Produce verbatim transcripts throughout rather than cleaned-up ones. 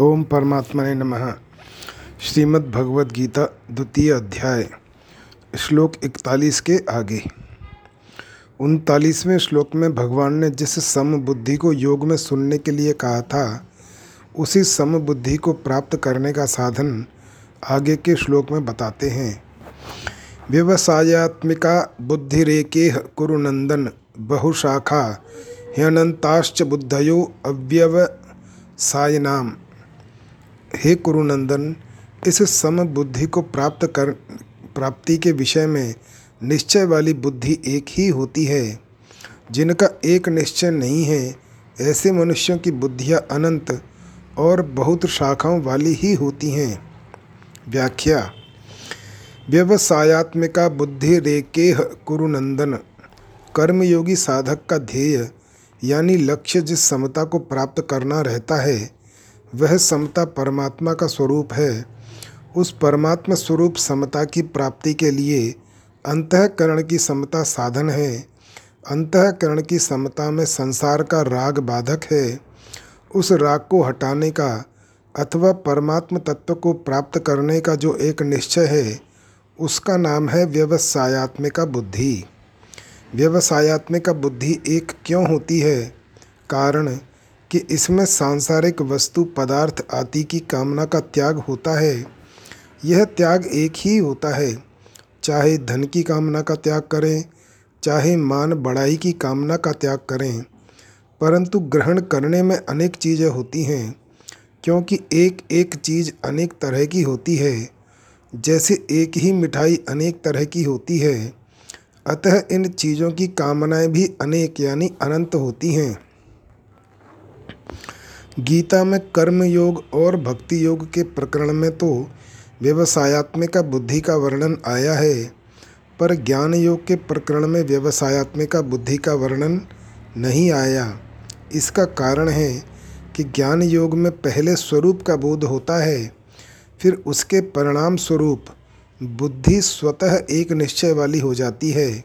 ओम परमात्मने नमः। श्रीमद् भगवत गीता द्वितीय अध्याय श्लोक इकतालीस के आगे। उनतालीसवें श्लोक में भगवान ने जिस समबुद्धि को योग में सुनने के लिए कहा था, उसी समबुद्धि को प्राप्त करने का साधन आगे के श्लोक में बताते हैं। व्यवसायात्मिका बुद्धिरेकेह कुरुनंदन बहुशाखा ह्यनंताश्च बुद्धयो अव्यवसायनाम। हे कुरुनंदन, इस समबुद्धि को प्राप्त कर प्राप्ति के विषय में निश्चय वाली बुद्धि एक ही होती है। जिनका एक निश्चय नहीं है, ऐसे मनुष्यों की बुद्धियां अनंत और बहुत शाखाओं वाली ही होती हैं। व्याख्या। व्यवसायात्मिका बुद्धि रेकेह कुरुनंदन, कर्मयोगी साधक का ध्येय यानी लक्ष्य जिस समता को प्राप्त करना रहता है, वह समता परमात्मा का स्वरूप है। उस परमात्मा स्वरूप समता की प्राप्ति के लिए अंतःकरण की समता साधन है। अंतःकरण की समता में संसार का राग बाधक है। उस राग को हटाने का अथवा परमात्म तत्व को प्राप्त करने का जो एक निश्चय है, उसका नाम है व्यवसायात्मिका बुद्धि। व्यवसायात्मिका बुद्धि एक क्यों होती है? कारण कि इसमें सांसारिक वस्तु पदार्थ आदि की कामना का त्याग होता है। यह त्याग एक ही होता है, चाहे धन की कामना का त्याग करें, चाहे मान बढ़ाई की कामना का त्याग करें, परंतु ग्रहण करने में अनेक चीज़ें होती हैं, क्योंकि एक एक चीज़ अनेक तरह की होती है, जैसे एक ही मिठाई अनेक तरह की होती है। अतः इन चीज़ों की कामनाएं भी अनेक यानी अनंत होती हैं। गीता में कर्मयोग और भक्ति योग के प्रकरण में तो व्यवसायात्मिका बुद्धि का वर्णन आया है, पर ज्ञान योग के प्रकरण में व्यवसायात्मिका बुद्धि का वर्णन नहीं आया। इसका कारण है कि ज्ञान योग में पहले स्वरूप का बोध होता है, फिर उसके परिणाम स्वरूप बुद्धि स्वतः एक निश्चय वाली हो जाती है,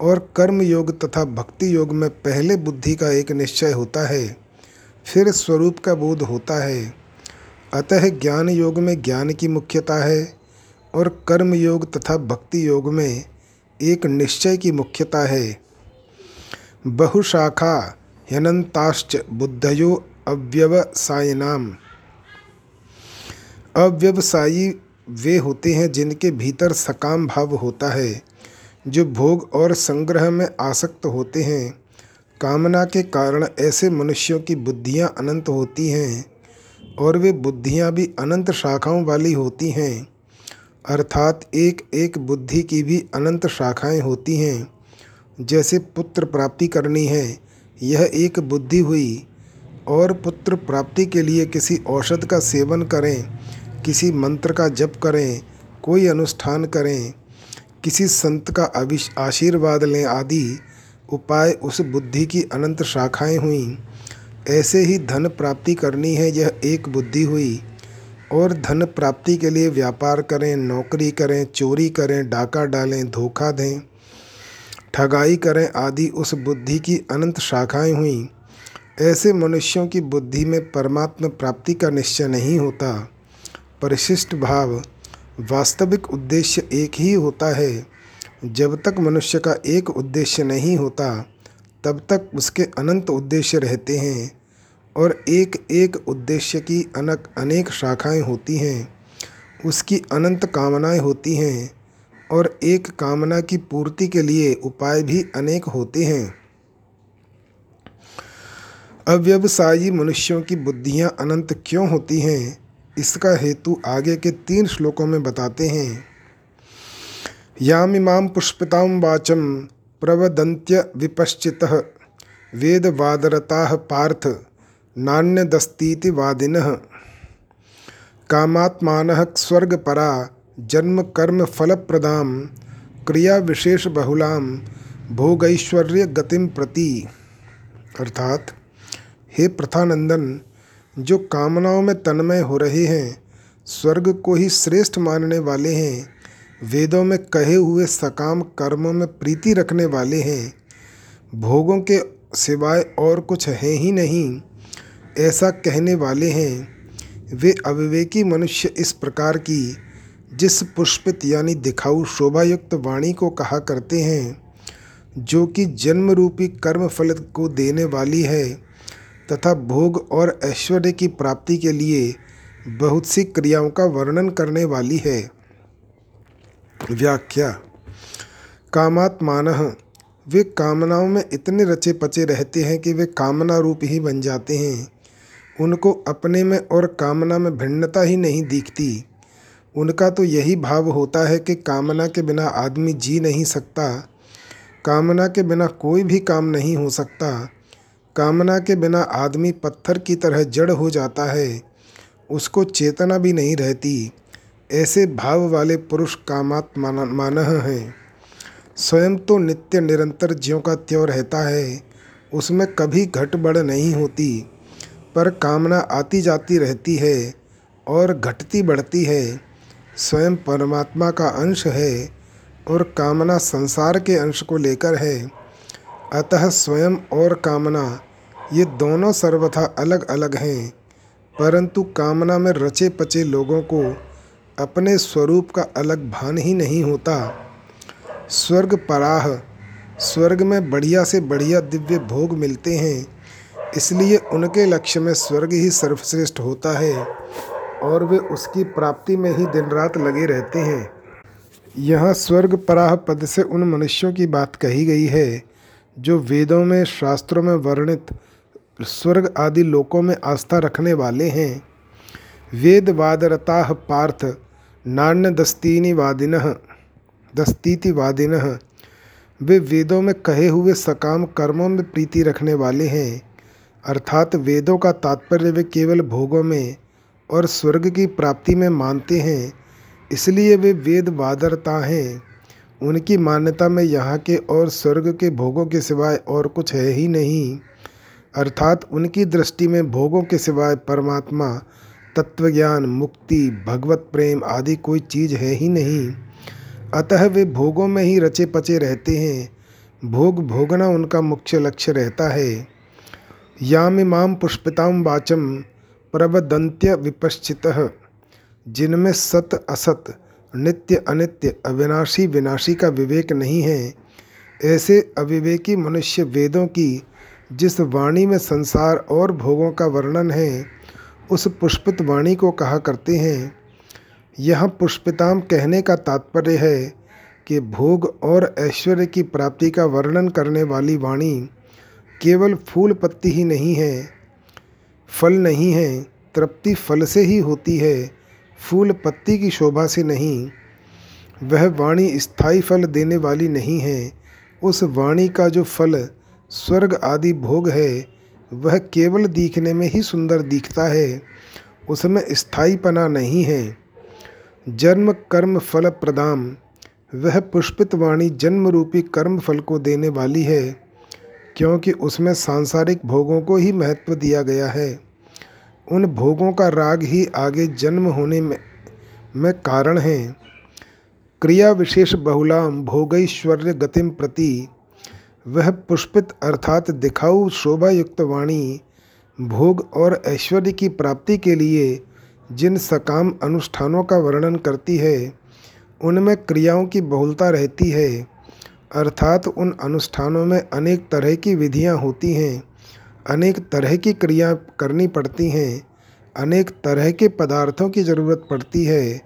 और कर्म योग तथा भक्ति योग में पहले बुद्धि का एक निश्चय होता है, फिर स्वरूप का बोध होता है। अतः ज्ञान योग में ज्ञान की मुख्यता है और कर्म योग तथा भक्ति योग में एक निश्चय की मुख्यता है। बहुशाखा ह्यनंताश्च बुद्धयो अव्यवसायिनाम। अव्यवसायी वे होते हैं जिनके भीतर सकाम भाव होता है, जो भोग और संग्रह में आसक्त होते हैं। कामना के कारण ऐसे मनुष्यों की बुद्धियां अनंत होती हैं और वे बुद्धियां भी अनंत शाखाओं वाली होती हैं, अर्थात एक एक बुद्धि की भी अनंत शाखाएं होती हैं। जैसे पुत्र प्राप्ति करनी है, यह एक बुद्धि हुई, और पुत्र प्राप्ति के लिए किसी औषध का सेवन करें, किसी मंत्र का जप करें, कोई अनुष्ठान करें, किसी संत का अभिष आशीर्वाद लें आदि उपाय उस बुद्धि की अनंत शाखाएं हुईं। ऐसे ही धन प्राप्ति करनी है, यह एक बुद्धि हुई, और धन प्राप्ति के लिए व्यापार करें, नौकरी करें, चोरी करें, डाका डालें, धोखा दें, ठगाई करें आदि उस बुद्धि की अनंत शाखाएं हुईं। ऐसे मनुष्यों की बुद्धि में परमात्म प्राप्ति का निश्चय नहीं होता। परिशिष्ट भाव वास्तविक उद्देश्य एक ही होता है। जब तक मनुष्य का एक उद्देश्य नहीं होता, तब तक उसके अनंत उद्देश्य रहते हैं, और एक एक उद्देश्य की अनक अनेक शाखाएं होती हैं, उसकी अनंत कामनाएं होती हैं, और एक कामना की पूर्ति के लिए उपाय भी अनेक होते हैं। अव्यवसायी मनुष्यों की बुद्धियां अनंत क्यों होती हैं, इसका हेतु आगे के तीन श्लोकों में बताते हैं। यामिमां पुष्पितां वाचं प्रवदन्त्य विपश्चितः वेदवादरताः पार्थ नान्यदस्तीति वादिनः। कामात्मानः स्वर्गपरा जन्म कर्म फल प्रदाम क्रिया विशेष बहुलाम भोगैश्वर्य गतिम प्रति। अर्थात, हे प्रथानंदन, जो कामनाओं में तन्मय हो रहे हैं, स्वर्ग को ही श्रेष्ठ मानने वाले हैं, वेदों में कहे हुए सकाम कर्मों में प्रीति रखने वाले हैं, भोगों के सिवाय और कुछ है ही नहीं ऐसा कहने वाले हैं, वे अविवेकी मनुष्य इस प्रकार की जिस पुष्पित यानी दिखाऊ शोभायुक्त वाणी को कहा करते हैं, जो कि जन्म रूपी कर्म फल को देने वाली है तथा भोग और ऐश्वर्य की प्राप्ति के लिए बहुत सी क्रियाओं का वर्णन करने वाली है। व्याख्या। कामात्मानः, वे कामनाओं में इतने रचे पचे रहते हैं कि वे कामना रूप ही बन जाते हैं। उनको अपने में और कामना में भिन्नता ही नहीं दिखती। उनका तो यही भाव होता है कि कामना के बिना आदमी जी नहीं सकता, कामना के बिना कोई भी काम नहीं हो सकता, कामना के बिना आदमी पत्थर की तरह जड़ हो जाता है, उसको चेतना भी नहीं रहती। ऐसे भाव वाले पुरुष कामात्मानः हैं। स्वयं तो नित्य निरंतर ज्यों का त्यों रहता है, उसमें कभी घट बढ़ नहीं होती, पर कामना आती जाती रहती है और घटती बढ़ती है। स्वयं परमात्मा का अंश है और कामना संसार के अंश को लेकर है। अतः स्वयं और कामना ये दोनों सर्वथा अलग अलग हैं, परंतु कामना में रचे पचे लोगों को अपने स्वरूप का अलग भान ही नहीं होता। स्वर्ग पराह, स्वर्ग में बढ़िया से बढ़िया दिव्य भोग मिलते हैं, इसलिए उनके लक्ष्य में स्वर्ग ही सर्वश्रेष्ठ होता है और वे उसकी प्राप्ति में ही दिन रात लगे रहते हैं। यह स्वर्ग पराह पद से उन मनुष्यों की बात कही गई है जो वेदों में शास्त्रों में वर्णित स्वर्ग आदि लोकों में आस्था रखने वाले हैं। वेदवादरताः पार्थ नान्य दस्तीनी वादिनः दस्तीति वादिनः, वे वेदों में कहे हुए सकाम कर्मों में प्रीति रखने वाले हैं। अर्थात वेदों का तात्पर्य वे केवल भोगों में और स्वर्ग की प्राप्ति में मानते हैं, इसलिए वे वेद वादरता हैं। उनकी मान्यता में यहाँ के और स्वर्ग के भोगों के सिवाय और कुछ है ही नहीं। अर्थात उनकी दृष्टि में भोगों के सिवाय परमात्मा, तत्वज्ञान, मुक्ति, भगवत प्रेम आदि कोई चीज़ है ही नहीं। अतः वे भोगों में ही रचे पचे रहते हैं। भोग भोगना उनका मुख्य लक्ष्य रहता है। यामिमाम पुष्पिताम वाचम प्रवदंत्य विपश्चितः, जिनमें सत असत, नित्य अनित्य, अविनाशी विनाशी का विवेक नहीं है, ऐसे अविवेकी मनुष्य वेदों की जिस वाणी में संसार और भोगों का वर्णन है, उस पुष्पित वाणी को कहा करते हैं। यह पुष्पिताम कहने का तात्पर्य है कि भोग और ऐश्वर्य की प्राप्ति का वर्णन करने वाली वाणी केवल फूल पत्ती ही नहीं है, फल नहीं है। तृप्ति फल से ही होती है, फूल पत्ती की शोभा से नहीं। वह वाणी स्थायी फल देने वाली नहीं है। उस वाणी का जो फल स्वर्ग आदि भोग है, वह केवल दिखने में ही सुंदर दिखता है, उसमें स्थायीपना नहीं है। जन्म कर्म फल प्रदाम, वह पुष्पित वाणी जन्म रूपी कर्म फल को देने वाली है, क्योंकि उसमें सांसारिक भोगों को ही महत्व दिया गया है। उन भोगों का राग ही आगे जन्म होने में, में कारण है। क्रिया विशेष बहुलाम भोगैश्वर्य गतिम प्रति, वह पुष्पित अर्थात दिखाऊ शोभायुक्त वाणी भोग और ऐश्वर्य की प्राप्ति के लिए जिन सकाम अनुष्ठानों का वर्णन करती है, उनमें क्रियाओं की बहुलता रहती है। अर्थात उन अनुष्ठानों में अनेक तरह की विधियाँ होती हैं, अनेक तरह की क्रिया करनी पड़ती हैं, अनेक तरह के पदार्थों की जरूरत पड़ती है,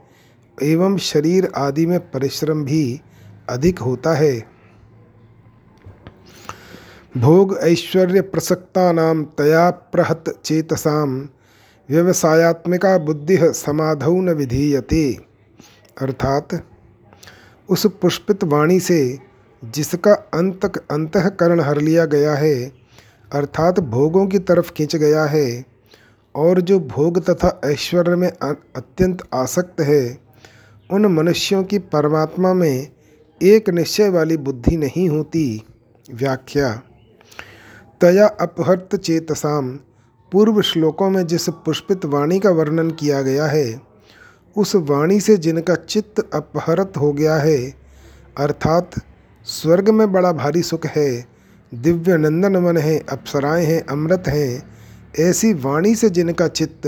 एवं शरीर आदि में परिश्रम भी अधिक होता है। भोग ऐश्वर्य प्रसक्तानां तया प्रहत चेतसाम व्यवसायात्मिका बुद्धिः समाधौ न विधीयते, अर्थात उस पुष्पित वाणी से जिसका अंत अंतःकरण हर लिया गया है, अर्थात भोगों की तरफ खींच गया है, और जो भोग तथा ऐश्वर्य में अत्यंत आसक्त है, उन मनुष्यों की परमात्मा में एक निश्चय वाली बुद्धि नहीं होती। व्याख्या। तया अपहर्त चेतसाम, पूर्व श्लोकों में जिस पुष्पित वाणी का वर्णन किया गया है, उस वाणी से जिनका चित्त अपहरत हो गया है, अर्थात स्वर्ग में बड़ा भारी सुख है, दिव्य नंदन वन हैं, अप्सराएं हैं, अमृत हैं, ऐसी वाणी से जिनका चित्त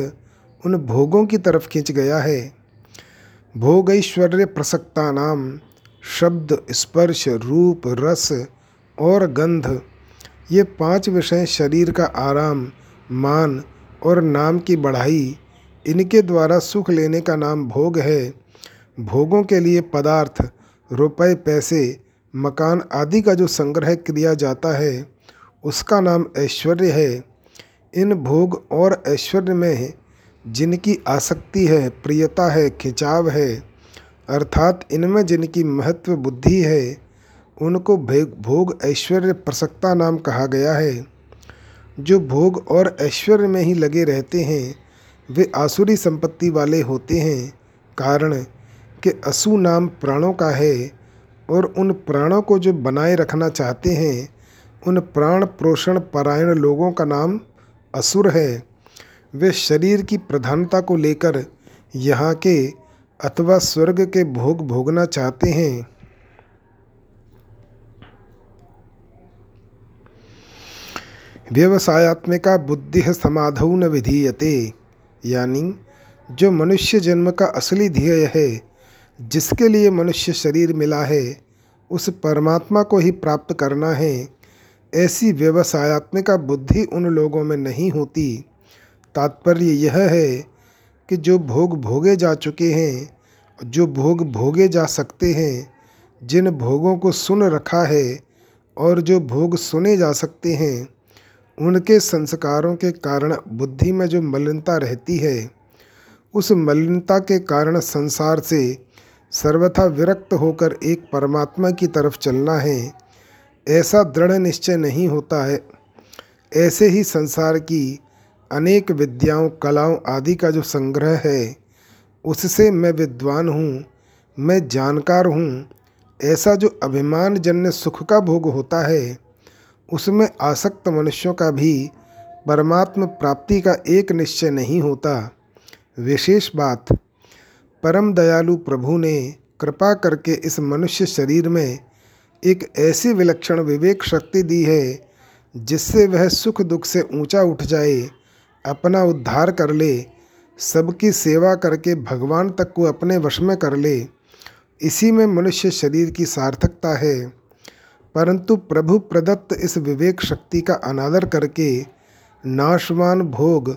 उन भोगों की तरफ खींच गया है। भोग ऐश्वर्य प्रसक्ता नाम शब्द, स्पर्श, रूप, रस और गंध, ये पांच विषय शरीर का आराम, मान और नाम की बढ़ाई, इनके द्वारा सुख लेने का नाम भोग है। भोगों के लिए पदार्थ, रुपए, पैसे, मकान आदि का जो संग्रह किया जाता है उसका नाम ऐश्वर्य है। इन भोग और ऐश्वर्य में जिनकी आसक्ति है, प्रियता है, खिंचाव है, अर्थात इनमें जिनकी महत्व बुद्धि है, उनको भोग ऐश्वर्य प्रसक्ता नाम कहा गया है। जो भोग और ऐश्वर्य में ही लगे रहते हैं वे आसुरी संपत्ति वाले होते हैं, कारण कि असु नाम प्राणों का है और उन प्राणों को जो बनाए रखना चाहते हैं उन प्राण पोषण परायण लोगों का नाम असुर है। वे शरीर की प्रधानता को लेकर यहाँ के अथवा स्वर्ग के भोग भोगना चाहते हैं। व्यवसायत्मिका बुद्धि समाधौ न विधीयते, यानी जो मनुष्य जन्म का असली ध्येय है, जिसके लिए मनुष्य शरीर मिला है, उस परमात्मा को ही प्राप्त करना है, ऐसी व्यवसायत्मिका बुद्धि उन लोगों में नहीं होती। तात्पर्य यह है कि जो भोग भोगे जा चुके हैं, जो भोग भोगे जा सकते हैं, जिन भोगों को सुन रखा है और जो भोग सुने जा सकते हैं, उनके संस्कारों के कारण बुद्धि में जो मलिनता रहती है, उस मलिनता के कारण संसार से सर्वथा विरक्त होकर एक परमात्मा की तरफ चलना है, ऐसा दृढ़ निश्चय नहीं होता है। ऐसे ही संसार की अनेक विद्याओं, कलाओं आदि का जो संग्रह है, उससे मैं विद्वान हूँ, मैं जानकार हूँ, ऐसा जो अभिमान जन्य सुख का भोग होता है, उसमें आसक्त मनुष्यों का भी परमात्म प्राप्ति का एक निश्चय नहीं होता। विशेष बात, परम दयालु प्रभु ने कृपा करके इस मनुष्य शरीर में एक ऐसी विलक्षण विवेक शक्ति दी है जिससे वह सुख दुख से ऊंचा उठ जाए, अपना उद्धार कर ले, सबकी सेवा करके भगवान तक को अपने वश में कर ले। इसी में मनुष्य शरीर की सार्थकता है। परंतु प्रभु प्रदत्त इस विवेक शक्ति का अनादर करके नाशवान भोग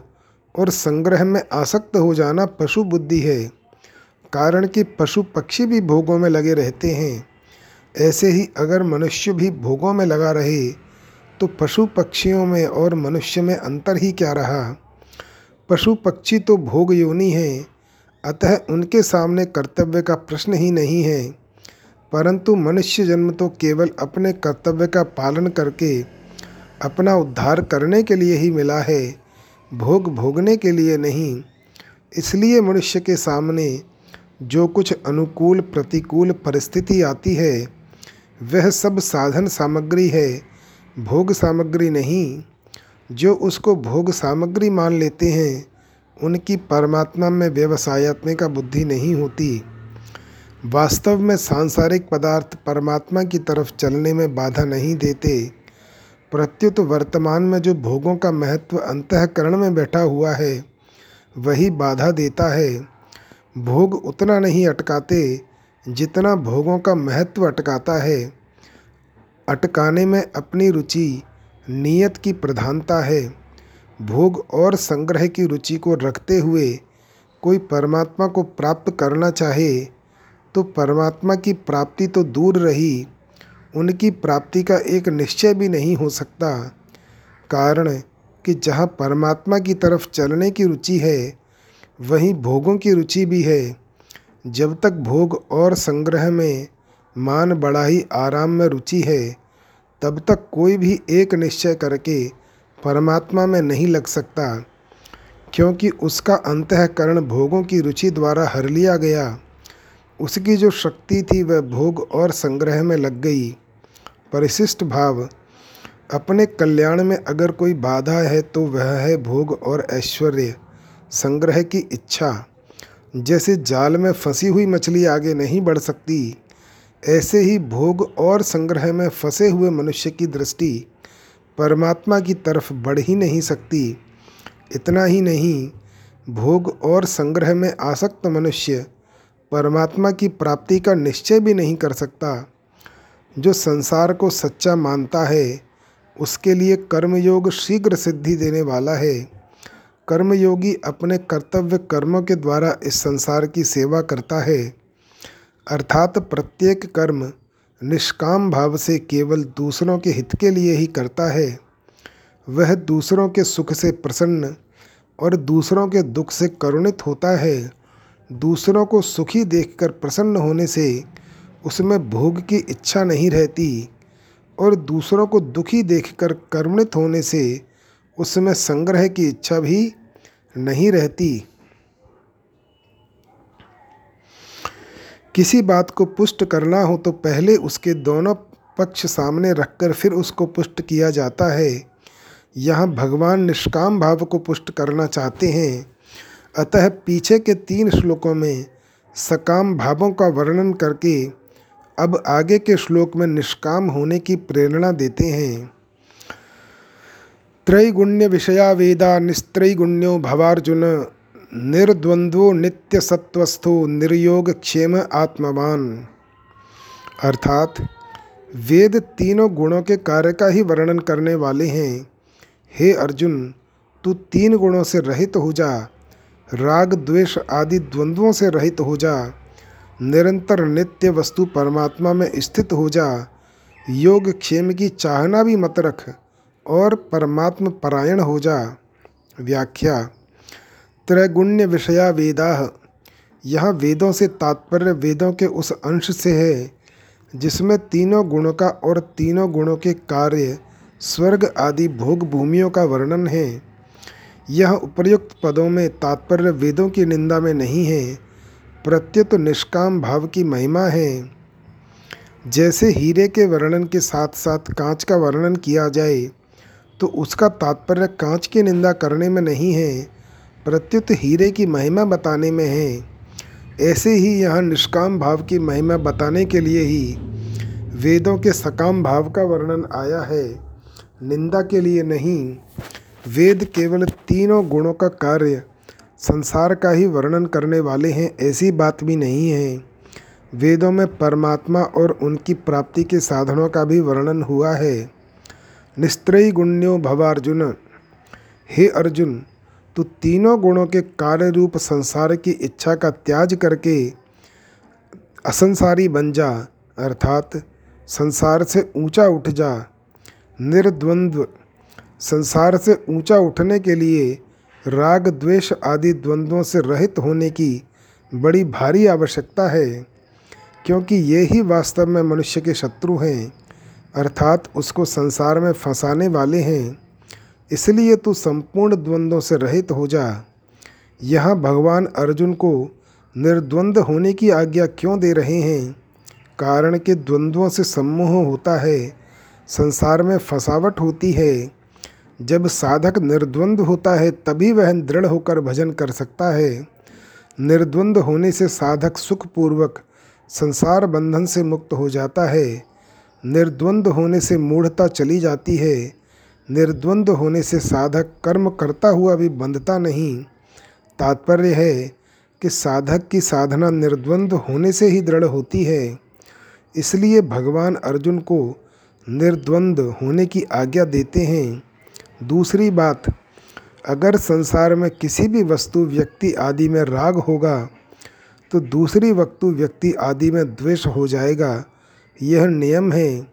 और संग्रह में आसक्त हो जाना पशु बुद्धि है, कारण कि पशु पक्षी भी भोगों में लगे रहते हैं। ऐसे ही अगर मनुष्य भी भोगों में लगा रहे तो पशु पक्षियों में और मनुष्य में अंतर ही क्या रहा। पशु पक्षी तो भोग योनि हैं, अतः उनके सामने कर्तव्य का प्रश्न ही नहीं है। परंतु मनुष्य जन्म तो केवल अपने कर्तव्य का पालन करके अपना उद्धार करने के लिए ही मिला है, भोग भोगने के लिए नहीं। इसलिए मनुष्य के सामने जो कुछ अनुकूल प्रतिकूल परिस्थिति आती है वह सब साधन सामग्री है, भोग सामग्री नहीं। जो उसको भोग सामग्री मान लेते हैं उनकी परमात्मा में व्यवसायत्मिका बुद्धि नहीं होती। वास्तव में सांसारिक पदार्थ परमात्मा की तरफ चलने में बाधा नहीं देते, प्रत्युत वर्तमान में जो भोगों का महत्व अंतःकरण में बैठा हुआ है वही बाधा देता है। भोग उतना नहीं अटकाते जितना भोगों का महत्व अटकाता है। अटकाने में अपनी रुचि, नियत की प्रधानता है। भोग और संग्रह की रुचि को रखते हुए कोई परमात्मा को प्राप्त करना चाहे तो परमात्मा की प्राप्ति तो दूर रही, उनकी प्राप्ति का एक निश्चय भी नहीं हो सकता, कारण कि जहाँ परमात्मा की तरफ चलने की रुचि है वहीं भोगों की रुचि भी है। जब तक भोग और संग्रह में, मान बढ़ाई, आराम में रुचि है, तब तक कोई भी एक निश्चय करके परमात्मा में नहीं लग सकता, क्योंकि उसका अंतःकरण भोगों की रुचि द्वारा हर लिया गया। उसकी जो शक्ति थी वह भोग और संग्रह में लग गई। परिशिष्ट भाव, अपने कल्याण में अगर कोई बाधा है तो वह है भोग और ऐश्वर्य संग्रह की इच्छा। जैसे जाल में फंसी हुई मछली आगे नहीं बढ़ सकती, ऐसे ही भोग और संग्रह में फंसे हुए मनुष्य की दृष्टि परमात्मा की तरफ बढ़ ही नहीं सकती। इतना ही नहीं, भोग और संग्रह में आसक्त मनुष्य परमात्मा की प्राप्ति का निश्चय भी नहीं कर सकता। जो संसार को सच्चा मानता है उसके लिए कर्मयोग शीघ्र सिद्धि देने वाला है। कर्मयोगी अपने कर्तव्य कर्मों के द्वारा इस संसार की सेवा करता है, अर्थात प्रत्येक कर्म निष्काम भाव से केवल दूसरों के हित के लिए ही करता है। वह दूसरों के सुख से प्रसन्न और दूसरों के दुख से करुणित होता है। दूसरों को सुखी देखकर प्रसन्न होने से उसमें भोग की इच्छा नहीं रहती और दूसरों को दुखी देखकर करुणित होने से उसमें संग्रह की इच्छा भी नहीं रहती। किसी बात को पुष्ट करना हो तो पहले उसके दोनों पक्ष सामने रखकर फिर उसको पुष्ट किया जाता है। यहाँ भगवान निष्काम भाव को पुष्ट करना चाहते हैं, अतः पीछे के तीन श्लोकों में सकाम भावों का वर्णन करके अब आगे के श्लोक में निष्काम होने की प्रेरणा देते हैं। त्रैगुण्य विषया वेदा निस्त्रैगुण्यो भवार्जुन निर्द्वंद्वो नित्य सत्वस्थो निर्योग क्षेम आत्मवान। अर्थात वेद तीनों गुणों के कार्य का ही वर्णन करने वाले हैं। हे अर्जुन, तू तीन गुणों से रहित हो जा, राग द्वेष आदि द्वंद्वों से रहित हो जा, निरंतर नित्य वस्तु परमात्मा में स्थित हो जा, योग क्षेम की चाहना भी मत रख और परमात्म परायण हो जा। व्याख्या। त्रैगुण्य विषया वेदाः, यहाँ वेदों से तात्पर्य वेदों के उस अंश से है जिसमें तीनों गुणों का और तीनों गुणों के कार्य स्वर्ग आदि भोग भूमियों का वर्णन है। यह उपर्युक्त पदों में तात्पर्य वेदों की निंदा में नहीं है, प्रत्युत निष्काम भाव की महिमा है। जैसे हीरे के वर्णन के साथ साथ कांच का वर्णन किया जाए तो उसका तात्पर्य कांच की निंदा करने में नहीं है, प्रत्युत हीरे की महिमा बताने में है। ऐसे ही यहाँ निष्काम भाव की महिमा बताने के लिए ही वेदों के सकाम भाव का वर्णन आया है, निंदा के लिए नहीं। वेद केवल तीनों गुणों का कार्य संसार का ही वर्णन करने वाले हैं, ऐसी बात भी नहीं है। वेदों में परमात्मा और उनकी प्राप्ति के साधनों का भी वर्णन हुआ है। निस्त्रयी गुण्यो भवार्जुन, हे अर्जुन, तू तीनों गुणों के कार्य रूप संसार की इच्छा का त्याग करके असंसारी बन जा, अर्थात संसार से ऊंचा उठ जा। निर्द्वंद्व, संसार से ऊंचा उठने के लिए राग द्वेष आदि द्वंद्वों से रहित होने की बड़ी भारी आवश्यकता है, क्योंकि ये ही वास्तव में मनुष्य के शत्रु हैं, अर्थात उसको संसार में फंसाने वाले हैं। इसलिए तू संपूर्ण द्वंद्वों से रहित हो जा। यहाँ भगवान अर्जुन को निर्द्वंद्व होने की आज्ञा क्यों दे रहे हैं? कारण कि द्वंद्वों से सम्मोह होता है, संसार में फसावट होती है। जब साधक निर्द्वंद्व होता है तभी वह दृढ़ होकर भजन कर सकता है। निर्द्वंद्व होने से साधक सुखपूर्वक संसार बंधन से मुक्त हो जाता है। निर्द्वंद्व होने से मूढ़ता चली जाती है। निर्द्वंद्व होने से साधक कर्म करता हुआ भी बंधता नहीं। तात्पर्य है कि साधक की साधना निर्द्वंद्व होने से ही दृढ़ होती है। इसलिए भगवान अर्जुन को निर्द्वंद्व होने की आज्ञा देते हैं। दूसरी बात, अगर संसार में किसी भी वस्तु व्यक्ति आदि में राग होगा तो दूसरी वस्तु व्यक्ति आदि में द्वेष हो जाएगा, यह नियम है।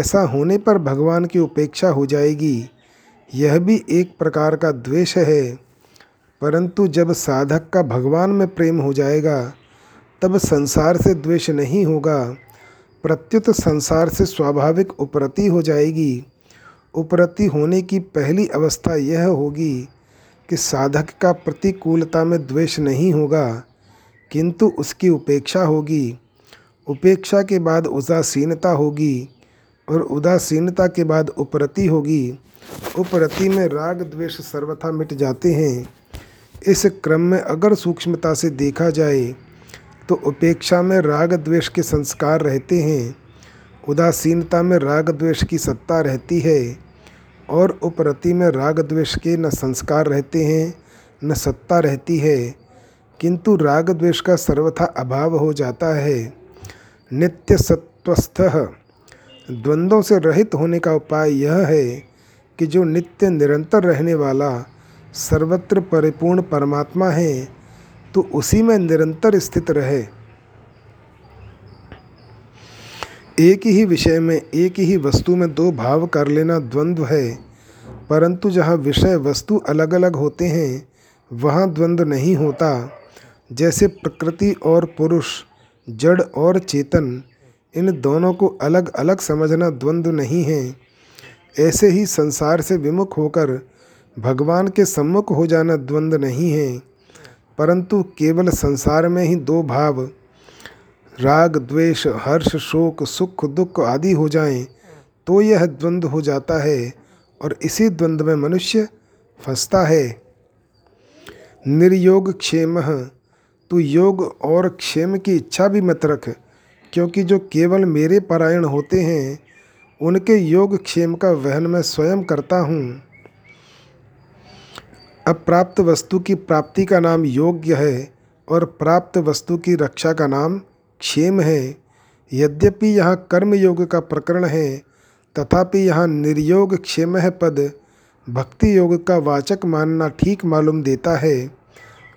ऐसा होने पर भगवान की उपेक्षा हो जाएगी, यह भी एक प्रकार का द्वेष है। परंतु जब साधक का भगवान में प्रेम हो जाएगा तब संसार से द्वेष नहीं होगा, प्रत्युत संसार से स्वाभाविक उपरति हो जाएगी। उपरति होने की पहली अवस्था यह होगी कि साधक का प्रतिकूलता में द्वेष नहीं होगा किंतु उसकी उपेक्षा होगी। उपेक्षा के बाद उदासीनता होगी और उदासीनता के बाद उपरति होगी। उपरति में राग द्वेष सर्वथा मिट जाते हैं। इस क्रम में अगर सूक्ष्मता से देखा जाए तो उपेक्षा में राग द्वेष के संस्कार रहते हैं, उदासीनता में राग द्वेष की सत्ता रहती है और उपरति में राग द्वेष के न संस्कार रहते हैं न सत्ता रहती है, किंतु राग द्वेष का सर्वथा अभाव हो जाता है। नित्य सत्वस्थः द्वंद्वों से रहित होने का उपाय यह है कि जो नित्य निरंतर रहने वाला सर्वत्र परिपूर्ण परमात्मा है तो उसी में निरंतर स्थित रहे। एक ही विषय में, एक ही वस्तु में दो भाव कर लेना द्वंद्व है, परंतु जहाँ विषय वस्तु अलग अलग होते हैं वहाँ द्वंद्व नहीं होता। जैसे प्रकृति और पुरुष, जड़ और चेतन, इन दोनों को अलग अलग समझना द्वंद्व नहीं है। ऐसे ही संसार से विमुख होकर भगवान के सम्मुख हो जाना द्वंद्व नहीं है, परंतु केवल संसार में ही दो भाव राग द्वेष, हर्ष शोक, सुख दुख आदि हो जाएं तो यह द्वंद्व हो जाता है और इसी द्वंद्व में मनुष्य फंसता है। निर्योग क्षेमः, तू योग और क्षेम की इच्छा भी मत रख, क्योंकि जो केवल मेरे परायण होते हैं उनके योग क्षेम का वहन मैं स्वयं करता हूँ। अप्राप्त वस्तु की प्राप्ति का नाम योग्य है और प्राप्त वस्तु की रक्षा का नाम क्षेम है। यद्यपि यहाँ कर्म योग का प्रकरण है तथापि यहाँ निर्योग क्षेम है पद भक्ति योग का वाचक मानना ठीक मालूम देता है,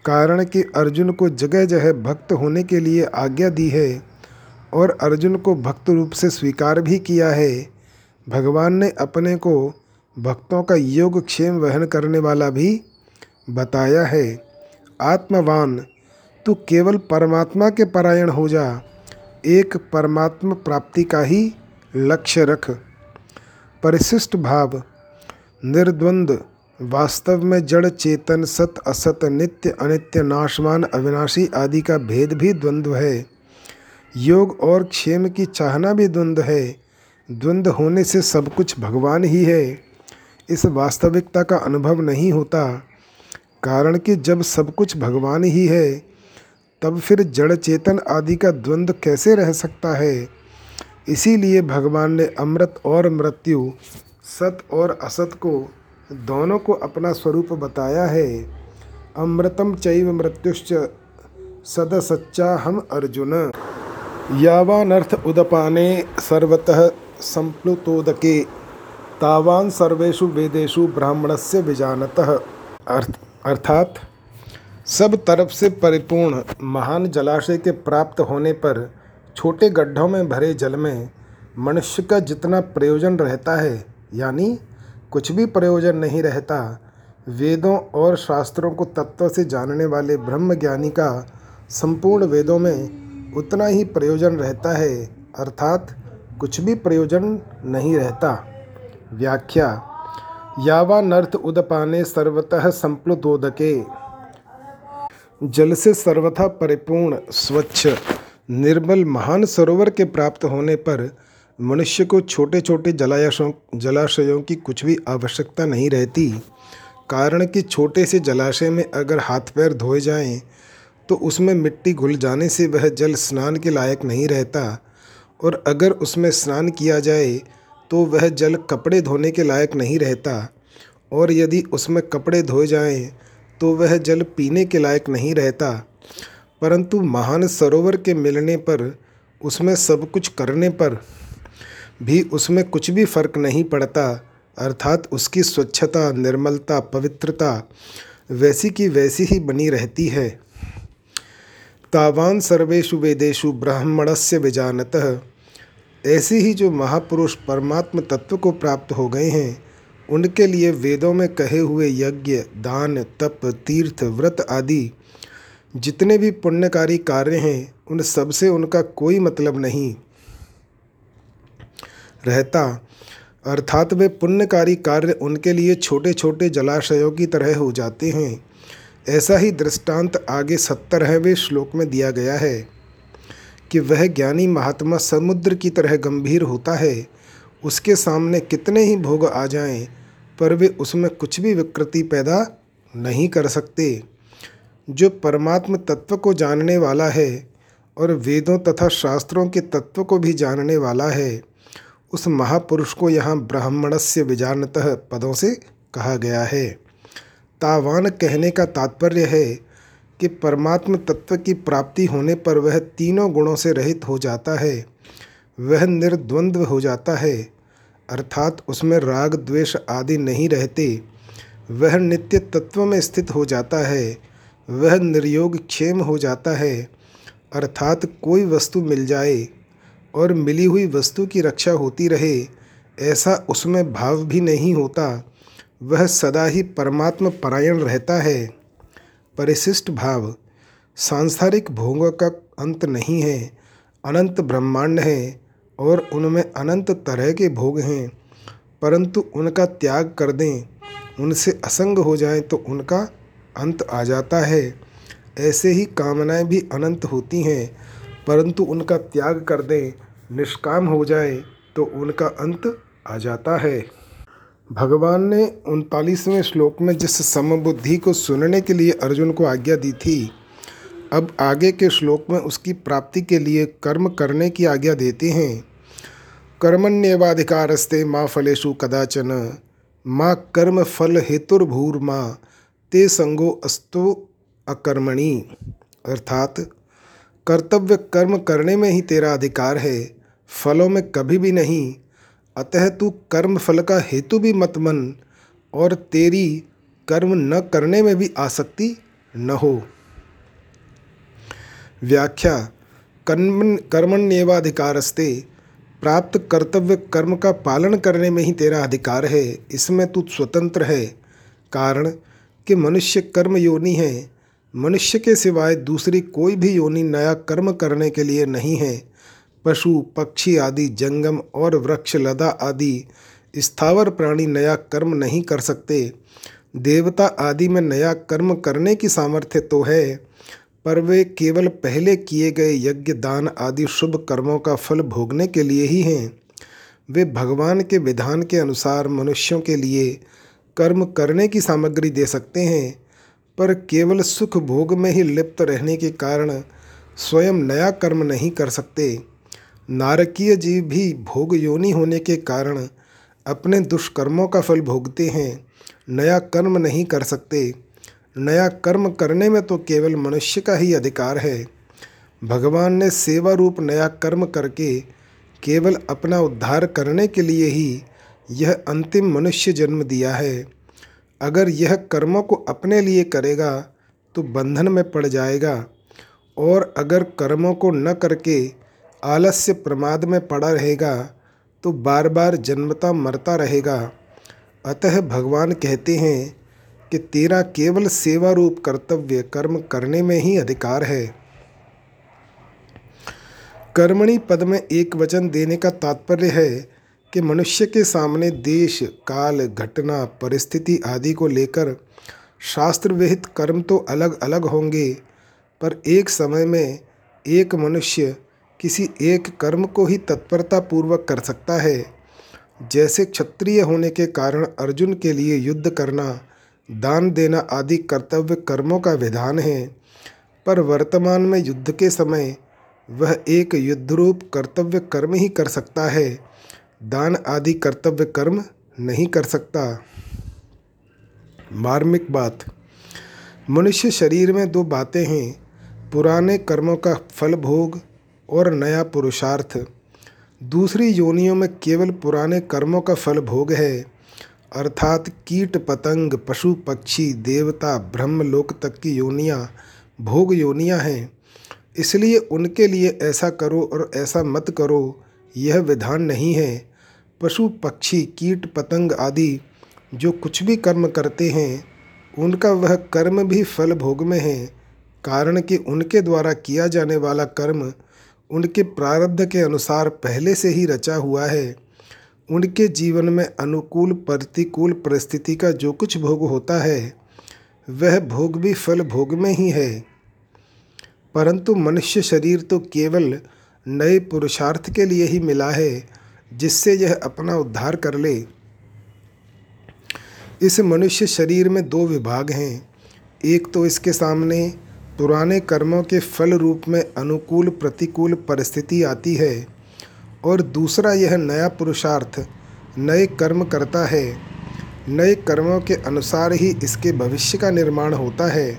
कारण कि अर्जुन को जगह जगह भक्त होने के लिए आज्ञा दी है और अर्जुन को भक्त रूप से स्वीकार भी किया है। भगवान ने अपने को भक्तों का योग क्षेम वहन करने वाला भी बताया है। आत्मवान, तू केवल परमात्मा के परायण हो जा, एक परमात्मा प्राप्ति का ही लक्ष्य रख। परिशिष्ट भाव निर्द्वंद, वास्तव में जड़ चेतन, सत असत, नित्य अनित्य, नाशवान अविनाशी आदि का भेद भी द्वंद्व है। योग और क्षेम की चाहना भी द्वंद्व है। द्वंद्व होने से सब कुछ भगवान ही है इस वास्तविकता का अनुभव नहीं होता, कारण कि जब सब कुछ भगवान ही है तब फिर जड़ चेतन आदि का द्वंद्व कैसे रह सकता है। इसीलिए भगवान ने अमृत और मृत्यु, सत और असत को दोनों को अपना स्वरूप बताया है। अमृतम चैव मृत्युश्च सदसच्चा हम अर्जुन। यावानर्थ उदपाने सर्वतः संप्लुतोदके तावान सर्वेषु वेदेषु ब्राह्मणस्य विजानतः। अर्थ अर्थात सब तरफ से परिपूर्ण महान जलाशय के प्राप्त होने पर छोटे गड्ढों में भरे जल में मनुष्य का जितना प्रयोजन रहता है यानी कुछ भी प्रयोजन नहीं रहता। वेदों और शास्त्रों को तत्व से जानने वाले ब्रह्मज्ञानी का संपूर्ण वेदों में उतना ही प्रयोजन रहता है, अर्थात कुछ भी प्रयोजन नहीं रहता। व्याख्या: यावानर्थ उदपाने सर्वतः संप्लुतोदके, जल से सर्वथा परिपूर्ण, स्वच्छ, निर्मल महान सरोवर के प्राप्त होने पर मनुष्य को छोटे छोटे जलाशयों जलाशयों की कुछ भी आवश्यकता नहीं रहती, कारण कि छोटे से जलाशय में अगर हाथ पैर धोए जाएं तो उसमें मिट्टी घुल जाने से वह जल स्नान के लायक नहीं रहता, और अगर उसमें स्नान किया जाए तो वह जल कपड़े धोने के लायक नहीं रहता, और यदि उसमें कपड़े धोए जाएं तो वह जल पीने के लायक नहीं रहता। परंतु महान सरोवर के मिलने पर, उसमें सब कुछ करने पर भी उसमें कुछ भी फर्क नहीं पड़ता, अर्थात उसकी स्वच्छता, निर्मलता, पवित्रता वैसी की वैसी ही बनी रहती है। तावान सर्वेषु वेदेषु ब्राह्मणस्य विजानतः, ऐसे ही जो महापुरुष परमात्म तत्व को प्राप्त हो गए हैं उनके लिए वेदों में कहे हुए यज्ञ, दान, तप, तीर्थ, व्रत आदि जितने भी पुण्यकारी कार्य हैं उन सब से उनका कोई मतलब नहीं रहता, अर्थात वे पुण्यकारी कार्य उनके लिए छोटे छोटे जलाशयों की तरह हो जाते हैं। ऐसा ही दृष्टांत आगे सत्तरवें श्लोक में दिया गया है कि वह ज्ञानी महात्मा समुद्र की तरह गंभीर होता है, उसके सामने कितने ही भोग आ जाएं पर वे उसमें कुछ भी विकृति पैदा नहीं कर सकते। जो परमात्म तत्व को जानने वाला है और वेदों तथा शास्त्रों के तत्व को भी जानने वाला है, उस महापुरुष को यहाँ ब्राह्मणस्य विजानतः पदों से कहा गया है। तावान कहने का तात्पर्य है कि परमात्म तत्व की प्राप्ति होने पर वह तीनों गुणों से रहित हो जाता है, वह निर्द्वंद्व हो जाता है, अर्थात उसमें राग द्वेष आदि नहीं रहते, वह नित्य तत्व में स्थित हो जाता है, वह निर्योग क्षेम हो जाता है, अर्थात कोई वस्तु मिल जाए और मिली हुई वस्तु की रक्षा होती रहे ऐसा उसमें भाव भी नहीं होता, वह सदा ही परमात्म परायण रहता है। परिशिष्ट भाव, सांसारिक भोगों का अंत नहीं है, अनंत ब्रह्मांड है और उनमें अनंत तरह के भोग हैं, परंतु उनका त्याग कर दें, उनसे असंग हो जाएं तो उनका अंत आ जाता है। ऐसे ही कामनाएं भी अनंत होती हैं, परंतु उनका त्याग कर दें, निष्काम हो जाएं तो उनका अंत आ जाता है। भगवान ने उनतालीसवें श्लोक में जिस समबुद्धि को सुनने के लिए अर्जुन को आज्ञा दी थी, अब आगे के श्लोक में उसकी प्राप्ति के लिए कर्म करने की आज्ञा देते हैं। कर्मण्येवाधिकारस्ते मा फलेषु कदाचन मा कर्म फल हेतुर्भूर्मा ते संगो अस्तो अकर्मणि, अर्थात कर्तव्य कर्म करने में ही तेरा अधिकार है, फलों में कभी भी नहीं, अतः तू कर्म फल का हेतु भी मत मन और तेरी कर्म न करने में भी आसक्ति न हो। व्याख्या, कर्म कर्मण्येवाधिकारस्ते प्राप्त कर्तव्य कर्म का पालन करने में ही तेरा अधिकार है, इसमें तू स्वतंत्र है। कारण कि मनुष्य कर्म योनि है, मनुष्य के सिवाय दूसरी कोई भी योनि नया कर्म करने के लिए नहीं है। पशु पक्षी आदि, जंगम और वृक्ष लता आदि स्थावर प्राणी नया कर्म नहीं कर सकते। देवता आदि में नया कर्म करने की सामर्थ्य तो है, पर वे केवल पहले किए गए यज्ञ दान आदि शुभ कर्मों का फल भोगने के लिए ही हैं। वे भगवान के विधान के अनुसार मनुष्यों के लिए कर्म करने की सामग्री दे सकते हैं, पर केवल सुख भोग में ही लिप्त रहने के कारण स्वयं नया कर्म नहीं कर सकते। नारकीय जीव भी भोग योनि होने के कारण अपने दुष्कर्मों का फल भोगते हैं, नया कर्म नहीं कर सकते। नया कर्म करने में तो केवल मनुष्य का ही अधिकार है। भगवान ने सेवा रूप नया कर्म करके केवल अपना उद्धार करने के लिए ही यह अंतिम मनुष्य जन्म दिया है। अगर यह कर्मों को अपने लिए करेगा तो बंधन में पड़ जाएगा, और अगर कर्मों को न करके आलस्य प्रमाद में पड़ा रहेगा तो बार बार जन्मता मरता रहेगा। अतः भगवान कहते हैं कि तेरा केवल सेवा रूप कर्तव्य कर्म करने में ही अधिकार है। कर्मणि पद में एक वचन देने का तात्पर्य है कि मनुष्य के सामने देश काल घटना परिस्थिति आदि को लेकर शास्त्र विहित कर्म तो अलग अलग होंगे, पर एक समय में एक मनुष्य किसी एक कर्म को ही तत्परता पूर्वक कर सकता है। जैसे क्षत्रिय होने के कारण अर्जुन के लिए युद्ध करना, दान देना आदि कर्तव्य कर्मों का विधान है, पर वर्तमान में युद्ध के समय वह एक युद्धरूप कर्तव्य कर्म ही कर सकता है, दान आदि कर्तव्य कर्म नहीं कर सकता। मार्मिक बात, मनुष्य शरीर में दो बातें हैं, पुराने कर्मों का फल भोग और नया पुरुषार्थ। दूसरी योनियों में केवल पुराने कर्मों का फल भोग है, अर्थात कीट पतंग पशु पक्षी देवता ब्रह्मलोक तक की योनियाँ भोग योनियाँ हैं, इसलिए उनके लिए ऐसा करो और ऐसा मत करो यह विधान नहीं है। पशु पक्षी कीट पतंग आदि जो कुछ भी कर्म करते हैं उनका वह कर्म भी फल भोग में है, कारण कि उनके द्वारा किया जाने वाला कर्म उनके प्रारब्ध के अनुसार पहले से ही रचा हुआ है। उनके जीवन में अनुकूल प्रतिकूल परिस्थिति का जो कुछ भोग होता है वह भोग भी फल भोग में ही है, परंतु मनुष्य शरीर तो केवल नए पुरुषार्थ के लिए ही मिला है, जिससे यह अपना उद्धार कर ले। इस मनुष्य शरीर में दो विभाग हैं, एक तो इसके सामने पुराने कर्मों के फल रूप में अनुकूल प्रतिकूल परिस्थिति आती है, और दूसरा यह नया पुरुषार्थ नए कर्म करता है। नए कर्मों के अनुसार ही इसके भविष्य का निर्माण होता है।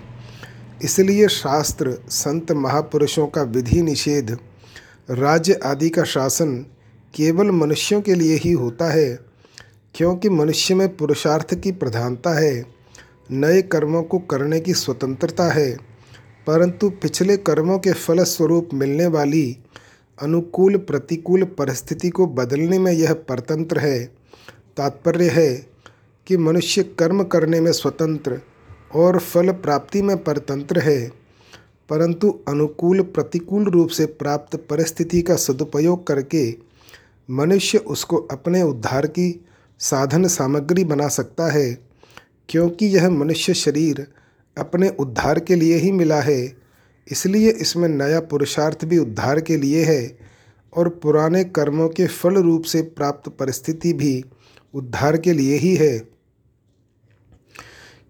इसलिए शास्त्र, संत महापुरुषों का विधि निषेध, राज्य आदि का शासन केवल मनुष्यों के लिए ही होता है, क्योंकि मनुष्य में पुरुषार्थ की प्रधानता है, नए कर्मों को करने की स्वतंत्रता है, परंतु पिछले कर्मों के फलस्वरूप मिलने वाली अनुकूल प्रतिकूल परिस्थिति को बदलने में यह परतंत्र है। तात्पर्य है कि मनुष्य कर्म करने में स्वतंत्र और फल प्राप्ति में परतंत्र है, परंतु अनुकूल प्रतिकूल रूप से प्राप्त परिस्थिति का सदुपयोग करके मनुष्य उसको अपने उद्धार की साधन सामग्री बना सकता है, क्योंकि यह मनुष्य शरीर अपने उद्धार के लिए ही मिला है। इसलिए इसमें नया पुरुषार्थ भी उद्धार के लिए है और पुराने कर्मों के फल रूप से प्राप्त परिस्थिति भी उद्धार के लिए ही है।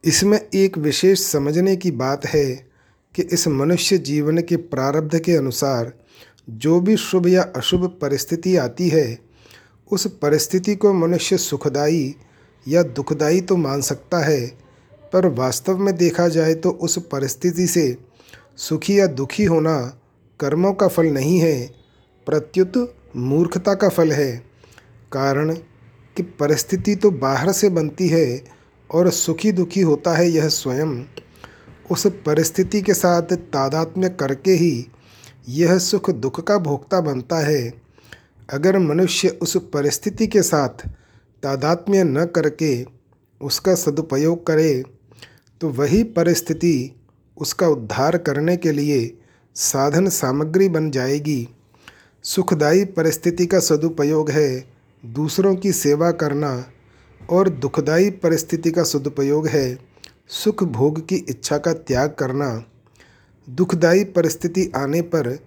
इसमें एक विशेष समझने की बात है कि इस मनुष्य जीवन के प्रारब्ध के अनुसार जो भी शुभ या अशुभ परिस्थिति आती है, उस परिस्थिति को मनुष्य सुखदायी या दुखदायी तो मान सकता है, पर वास्तव में देखा जाए तो उस परिस्थिति से सुखी या दुखी होना कर्मों का फल नहीं है, प्रत्युत मूर्खता का फल है। कारण कि परिस्थिति तो बाहर से बनती है और सुखी दुखी होता है यह स्वयं। उस परिस्थिति के साथ तादात्म्य करके ही यह सुख दुख का भोक्ता बनता है। अगर मनुष्य उस परिस्थिति के साथ तादात्म्य न करके उसका सदुपयोग करे, तो वही परिस्थिति उसका उद्धार करने के लिए साधन सामग्री बन जाएगी। सुखदायी परिस्थिति का सदुपयोग है दूसरों की सेवा करना और दुखदायी परिस्थिति का सदुपयोग है सुख भोग की इच्छा का त्याग करना। दुखदायी परिस्थिति आने पर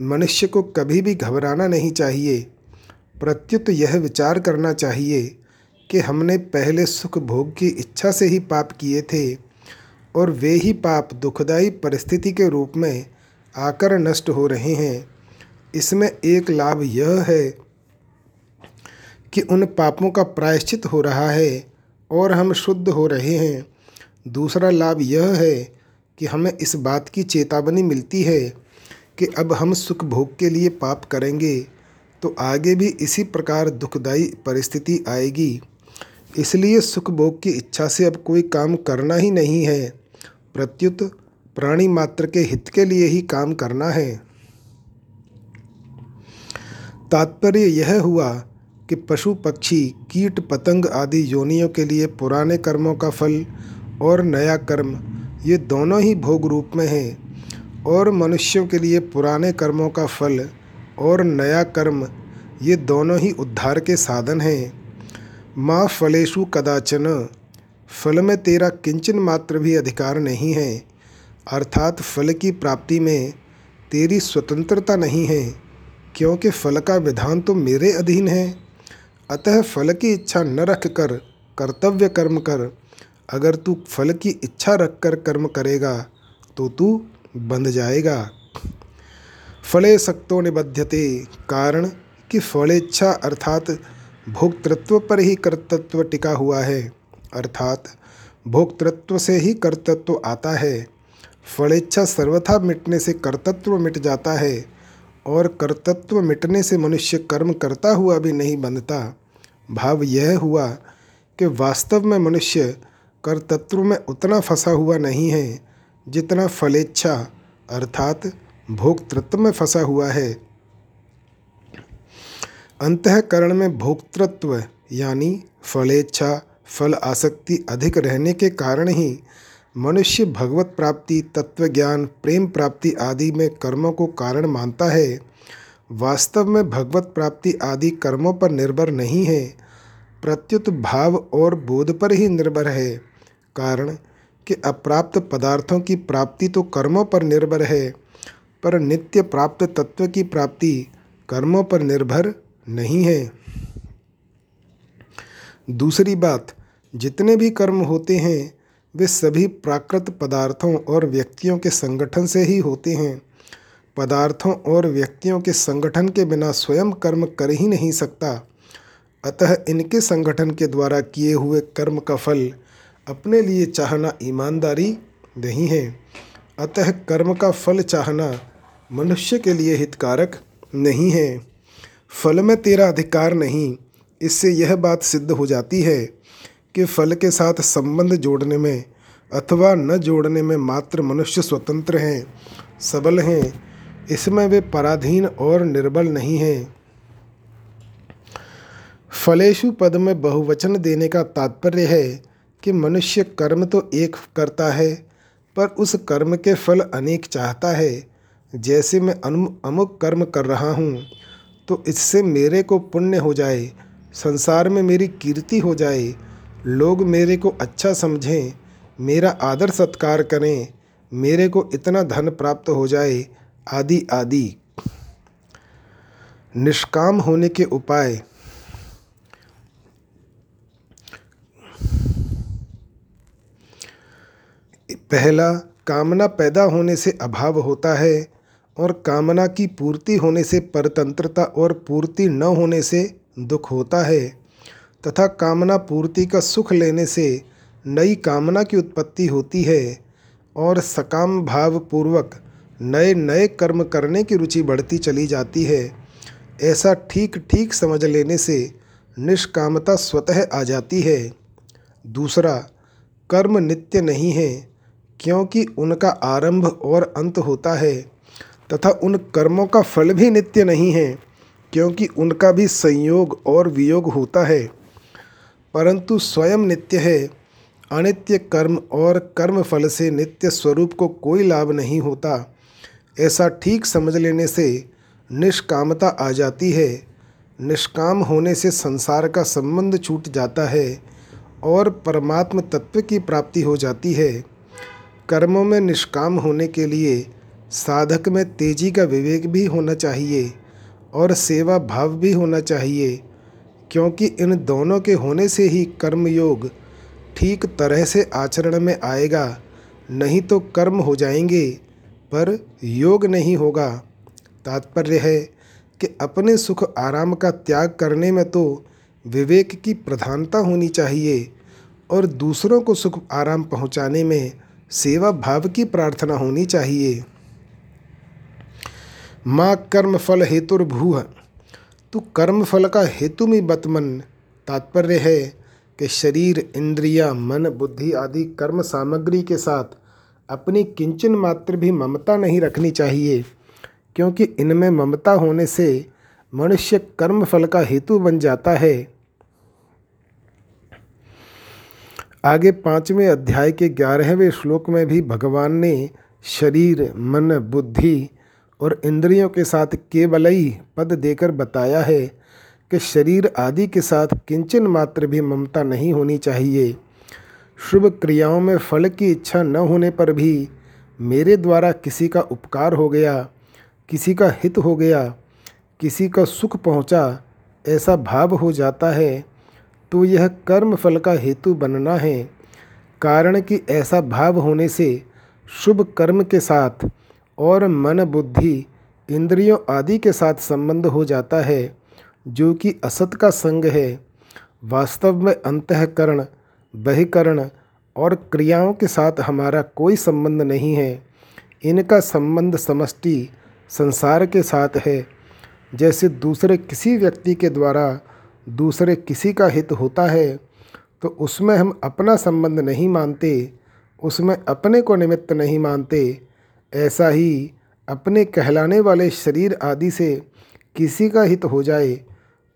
मनुष्य को कभी भी घबराना नहीं चाहिए, प्रत्युत यह विचार करना चाहिए कि हमने पहले सुख भोग की इच्छा से ही पाप किए थे और वे ही पाप दुखदायी परिस्थिति के रूप में आकर नष्ट हो रहे हैं। इसमें एक लाभ यह है कि उन पापों का प्रायश्चित हो रहा है और हम शुद्ध हो रहे हैं। दूसरा लाभ यह है कि हमें इस बात की चेतावनी मिलती है कि अब हम सुख भोग के लिए पाप करेंगे तो आगे भी इसी प्रकार दुखदायी परिस्थिति आएगी। इसलिए सुख भोग की इच्छा से अब कोई काम करना ही नहीं है, प्रत्युत प्राणी मात्र के हित के लिए ही काम करना है। तात्पर्य यह हुआ कि पशु पक्षी कीट पतंग आदि योनियों के लिए पुराने कर्मों का फल और नया कर्म ये दोनों ही भोग रूप में हैं, और मनुष्यों के लिए पुराने कर्मों का फल और नया कर्म ये दोनों ही उद्धार के साधन हैं। माँ फलेषु कदाचन, फल में तेरा किंचन मात्र भी अधिकार नहीं है, अर्थात फल की प्राप्ति में तेरी स्वतंत्रता नहीं है, क्योंकि फल का विधान तो मेरे अधीन है। अतः फल की इच्छा न रख कर कर्तव्य कर्म कर। अगर तू फल की इच्छा रख कर कर्म करेगा तो तू बंध जाएगा। फले सक्तो निबध्यते, कारण कि फलेच्छा अर्थात भोक्तृत्व पर ही कर्तृत्व टिका हुआ है, अर्थात भोक्तृत्व से ही कर्तृत्व आता है। फलेच्छा सर्वथा मिटने से कर्तृत्व मिट जाता है और कर्तृत्व मिटने से मनुष्य कर्म करता हुआ भी नहीं बनता। भाव यह हुआ कि वास्तव में मनुष्य कर्तृत्व में उतना फंसा हुआ नहीं है जितना फलेच्छा अर्थात भोक्तृत्व में फंसा हुआ है। अंतःकरण में भोक्तृत्व यानी फलेच्छा फल आसक्ति अधिक रहने के कारण ही मनुष्य भगवत प्राप्ति, तत्वज्ञान, प्रेम प्राप्ति आदि में कर्मों को कारण मानता है। वास्तव में भगवत प्राप्ति आदि कर्मों पर निर्भर नहीं है, प्रत्युत भाव और बोध पर ही निर्भर है। कारण कि अप्राप्त पदार्थों की प्राप्ति तो कर्मों पर निर्भर है, पर नित्य प्राप्त तत्व की प्राप्ति कर्मों पर निर्भर नहीं है। दूसरी बात, जितने भी कर्म होते हैं वे सभी प्राकृत पदार्थों और व्यक्तियों के संगठन से ही होते हैं। पदार्थों और व्यक्तियों के संगठन के बिना स्वयं कर्म कर ही नहीं सकता, अतः इनके संगठन के द्वारा किए हुए कर्म का फल अपने लिए चाहना ईमानदारी नहीं है। अतः कर्म का फल चाहना मनुष्य के लिए हितकारक नहीं है। फल में तेरा अधिकार नहीं, इससे यह बात सिद्ध हो जाती है कि फल के साथ संबंध जोड़ने में अथवा न जोड़ने में मात्र मनुष्य स्वतंत्र हैं, सबल हैं। इसमें वे पराधीन और निर्बल नहीं हैं। फलेषु पद में बहुवचन देने का तात्पर्य है कि मनुष्य कर्म तो एक करता है, पर उस कर्म के फल अनेक चाहता है। जैसे मैं अमुक कर्म कर रहा हूँ तो इससे मेरे को पुण्य हो जाए, संसार में मेरी कीर्ति हो जाए, लोग मेरे को अच्छा समझें, मेरा आदर सत्कार करें, मेरे को इतना धन प्राप्त हो जाए, आदि आदि। निष्काम होने के उपाय। पहला, कामना पैदा होने से अभाव होता है और कामना की पूर्ति होने से परतंत्रता और पूर्ति न होने से दुख होता है तथा कामना पूर्ति का सुख लेने से नई कामना की उत्पत्ति होती है और सकाम भाव पूर्वक नए नए कर्म करने की रुचि बढ़ती चली जाती है। ऐसा ठीक ठीक समझ लेने से निष्कामता स्वतः आ जाती है। दूसरा, कर्म नित्य नहीं है क्योंकि उनका आरंभ और अंत होता है तथा उन कर्मों का फल भी नित्य नहीं है क्योंकि उनका भी संयोग और वियोग होता है, परंतु स्वयं नित्य है। अनित्य कर्म और कर्म फल से नित्य स्वरूप को कोई लाभ नहीं होता। ऐसा ठीक समझ लेने से निष्कामता आ जाती है। निष्काम होने से संसार का संबंध छूट जाता है और परमात्म तत्व की प्राप्ति हो जाती है। कर्मों में निष्काम होने के लिए साधक में तेजी का विवेक भी होना चाहिए और सेवा भाव भी होना चाहिए, क्योंकि इन दोनों के होने से ही कर्मयोग ठीक तरह से आचरण में आएगा। नहीं तो कर्म हो जाएंगे पर योग नहीं होगा। तात्पर्य है कि अपने सुख आराम का त्याग करने में तो विवेक की प्रधानता होनी चाहिए और दूसरों को सुख आराम पहुंचाने में सेवा भाव की प्रार्थना होनी चाहिए। माँ कर्म फल हेतुर्भूह, तू कर्म फल का हेतु में बतमन। तात्पर्य है कि शरीर, इंद्रिया, मन, बुद्धि आदि कर्म सामग्री के साथ अपनी किंचन मात्र भी ममता नहीं रखनी चाहिए, क्योंकि इनमें ममता होने से मनुष्य कर्म फल का हेतु बन जाता है। आगे पांचवें अध्याय के ग्यारहवें श्लोक में भी भगवान ने शरीर, मन, बुद्धि और इंद्रियों के साथ केवलई पद देकर बताया है कि शरीर आदि के साथ किंचन मात्र भी ममता नहीं होनी चाहिए। शुभ क्रियाओं में फल की इच्छा न होने पर भी मेरे द्वारा किसी का उपकार हो गया, किसी का हित हो गया, किसी का सुख पहुँचा, ऐसा भाव हो जाता है तो यह कर्म फल का हेतु बनना है। कारण कि ऐसा भाव होने से शुभ कर्म के साथ और मन, बुद्धि, इंद्रियों आदि के साथ संबंध हो जाता है जो कि असत का संग है। वास्तव में अंतःकरण, बहिकरण और क्रियाओं के साथ हमारा कोई संबंध नहीं है। इनका संबंध समष्टि संसार के साथ है। जैसे दूसरे किसी व्यक्ति के द्वारा दूसरे किसी का हित होता है तो उसमें हम अपना संबंध नहीं मानते, उसमें अपने को निमित्त नहीं मानते। ऐसा ही अपने कहलाने वाले शरीर आदि से किसी का हित हो जाए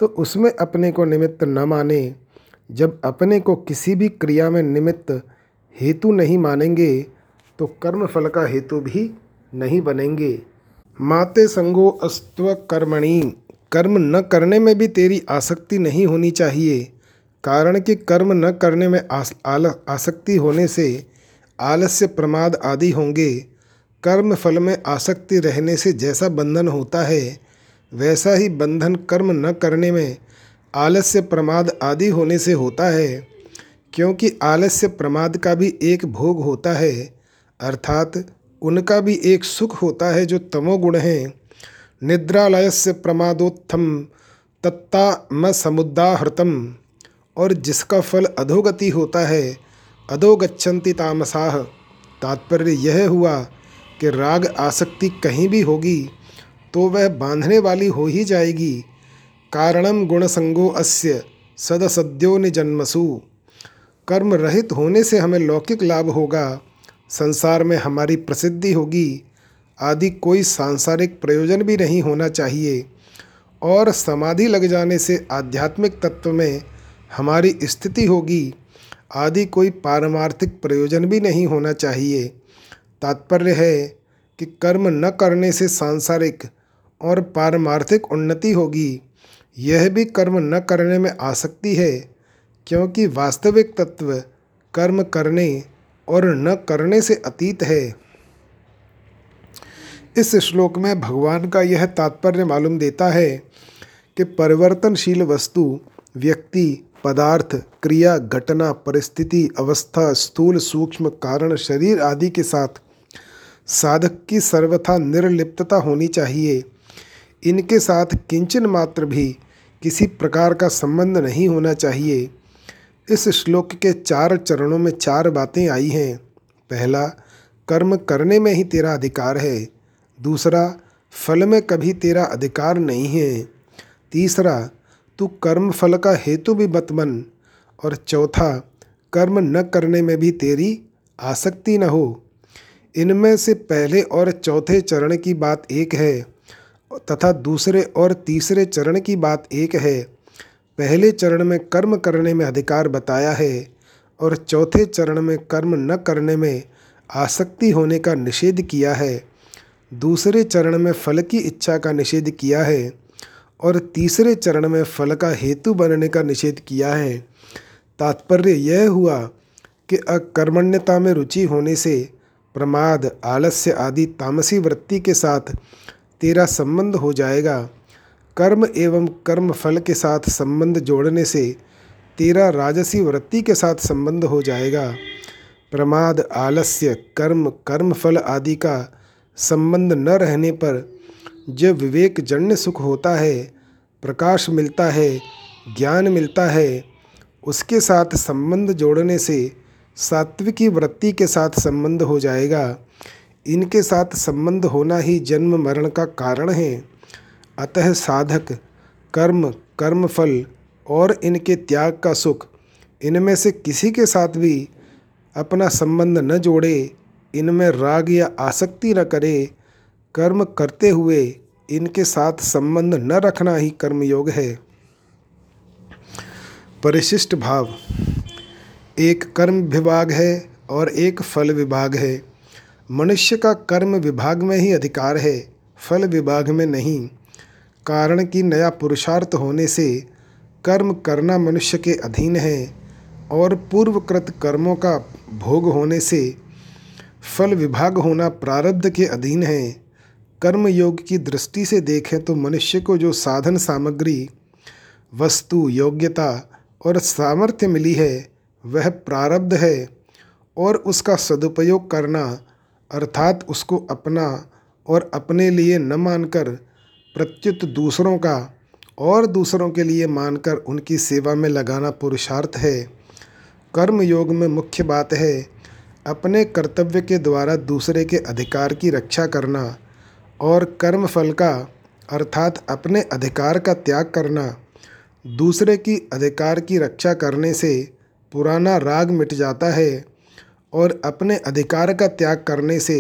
तो उसमें अपने को निमित्त न माने। जब अपने को किसी भी क्रिया में निमित्त, हेतु नहीं मानेंगे तो कर्म फल का हेतु भी नहीं बनेंगे। माते संगो अस्त्व कर्मणि, कर्म न करने में भी तेरी आसक्ति नहीं होनी चाहिए। कारण कि कर्म न करने में आस, आल, आसक्ति होने से आलस्य, प्रमाद आदि होंगे। कर्म फल में आसक्ति रहने से जैसा बंधन होता है वैसा ही बंधन कर्म न करने में आलस्य, प्रमाद आदि होने से होता है, क्योंकि आलस्य प्रमाद का भी एक भोग होता है, अर्थात उनका भी एक सुख होता है जो तमोगुण हैं। निद्रालयस्य प्रमादोत्थम तत्ता न समुद्दाहृतम, और जिसका फल अधोगति होता है, अधोगच्छन्ति तामसाः। तात्पर्य यह हुआ कि राग आसक्ति कहीं भी होगी तो वह बांधने वाली हो ही जाएगी। कारणम गुणसंगो अस्य सदसद्यो निजन्मसु। कर्म रहित होने से हमें लौकिक लाभ होगा, संसार में हमारी प्रसिद्धि होगी आदि कोई सांसारिक प्रयोजन भी नहीं होना चाहिए, और समाधि लग जाने से आध्यात्मिक तत्व में हमारी स्थिति होगी आदि कोई पारमार्थिक प्रयोजन भी नहीं होना चाहिए। तात्पर्य है कि कर्म न करने से सांसारिक और पारमार्थिक उन्नति होगी। यह भी कर्म न करने में आसक्ति है, क्योंकि वास्तविक तत्व कर्म करने और न करने से अतीत है। इस श्लोक में भगवान का यह तात्पर्य मालूम देता है कि परिवर्तनशील वस्तु, व्यक्ति, पदार्थ, क्रिया, घटना, परिस्थिति, अवस्था, स्थूल सूक्ष्म कारण, शरीर आदि के साथ साधक की सर्वथा निर्लिप्तता होनी चाहिए। इनके साथ किंचन मात्र भी किसी प्रकार का संबंध नहीं होना चाहिए। इस श्लोक के चार चरणों में चार बातें आई हैं। पहला, कर्म करने में ही तेरा अधिकार है। दूसरा, फल में कभी तेरा अधिकार नहीं है। तीसरा, तू कर्म फल का हेतु भी मत बन। और चौथा, कर्म न करने में भी तेरी आसक्ति न हो। इनमें से पहले और चौथे चरण की बात एक है तथा दूसरे और तीसरे चरण की बात एक है। पहले चरण में कर्म करने में अधिकार बताया है और चौथे चरण में कर्म न करने में आसक्ति होने का निषेध किया है। दूसरे चरण में फल की इच्छा का निषेध किया है और तीसरे चरण में फल का हेतु बनने का निषेध किया है। तात्पर्य यह हुआ कि अकर्मण्यता में रुचि होने से प्रमाद, आलस्य आदि तामसी वृत्ति के साथ तेरा संबंध हो जाएगा। कर्म एवं कर्म फल के साथ संबंध जोड़ने से तेरा राजसी वृत्ति के साथ संबंध हो जाएगा। प्रमाद, आलस्य, कर्म, कर्म फल आदि का संबंध न रहने पर जब विवेक जन्य सुख होता है, प्रकाश मिलता है, ज्ञान मिलता है, उसके साथ संबंध जोड़ने से सात्विकी वृत्ति के साथ संबंध हो जाएगा। इनके साथ संबंध होना ही जन्म मरण का कारण है। अतः साधक कर्म, कर्मफल और इनके त्याग का सुख, इनमें से किसी के साथ भी अपना संबंध न जोड़े, इनमें राग या आसक्ति न करे। कर्म करते हुए इनके साथ संबंध न रखना ही कर्मयोग है। परिशिष्ट भाव। एक कर्म विभाग है और एक फल विभाग है। मनुष्य का कर्म विभाग में ही अधिकार है, फल विभाग में नहीं। कारण कि नया पुरुषार्थ होने से कर्म करना मनुष्य के अधीन है और पूर्वकृत कर्मों का भोग होने से फल विभाग होना प्रारब्ध के अधीन है। कर्म योग की दृष्टि से देखें तो मनुष्य को जो साधन सामग्री, वस्तु, योग्यता और सामर्थ्य मिली है वह प्रारब्ध है, और उसका सदुपयोग करना अर्थात उसको अपना और अपने लिए न मानकर प्रत्युत दूसरों का और दूसरों के लिए मानकर उनकी सेवा में लगाना पुरुषार्थ है। कर्म योग में मुख्य बात है अपने कर्तव्य के द्वारा दूसरे के अधिकार की रक्षा करना और कर्म फल का अर्थात अपने अधिकार का त्याग करना। दूसरे की अधिकार की रक्षा करने से पुराना राग मिट जाता है और अपने अधिकार का त्याग करने से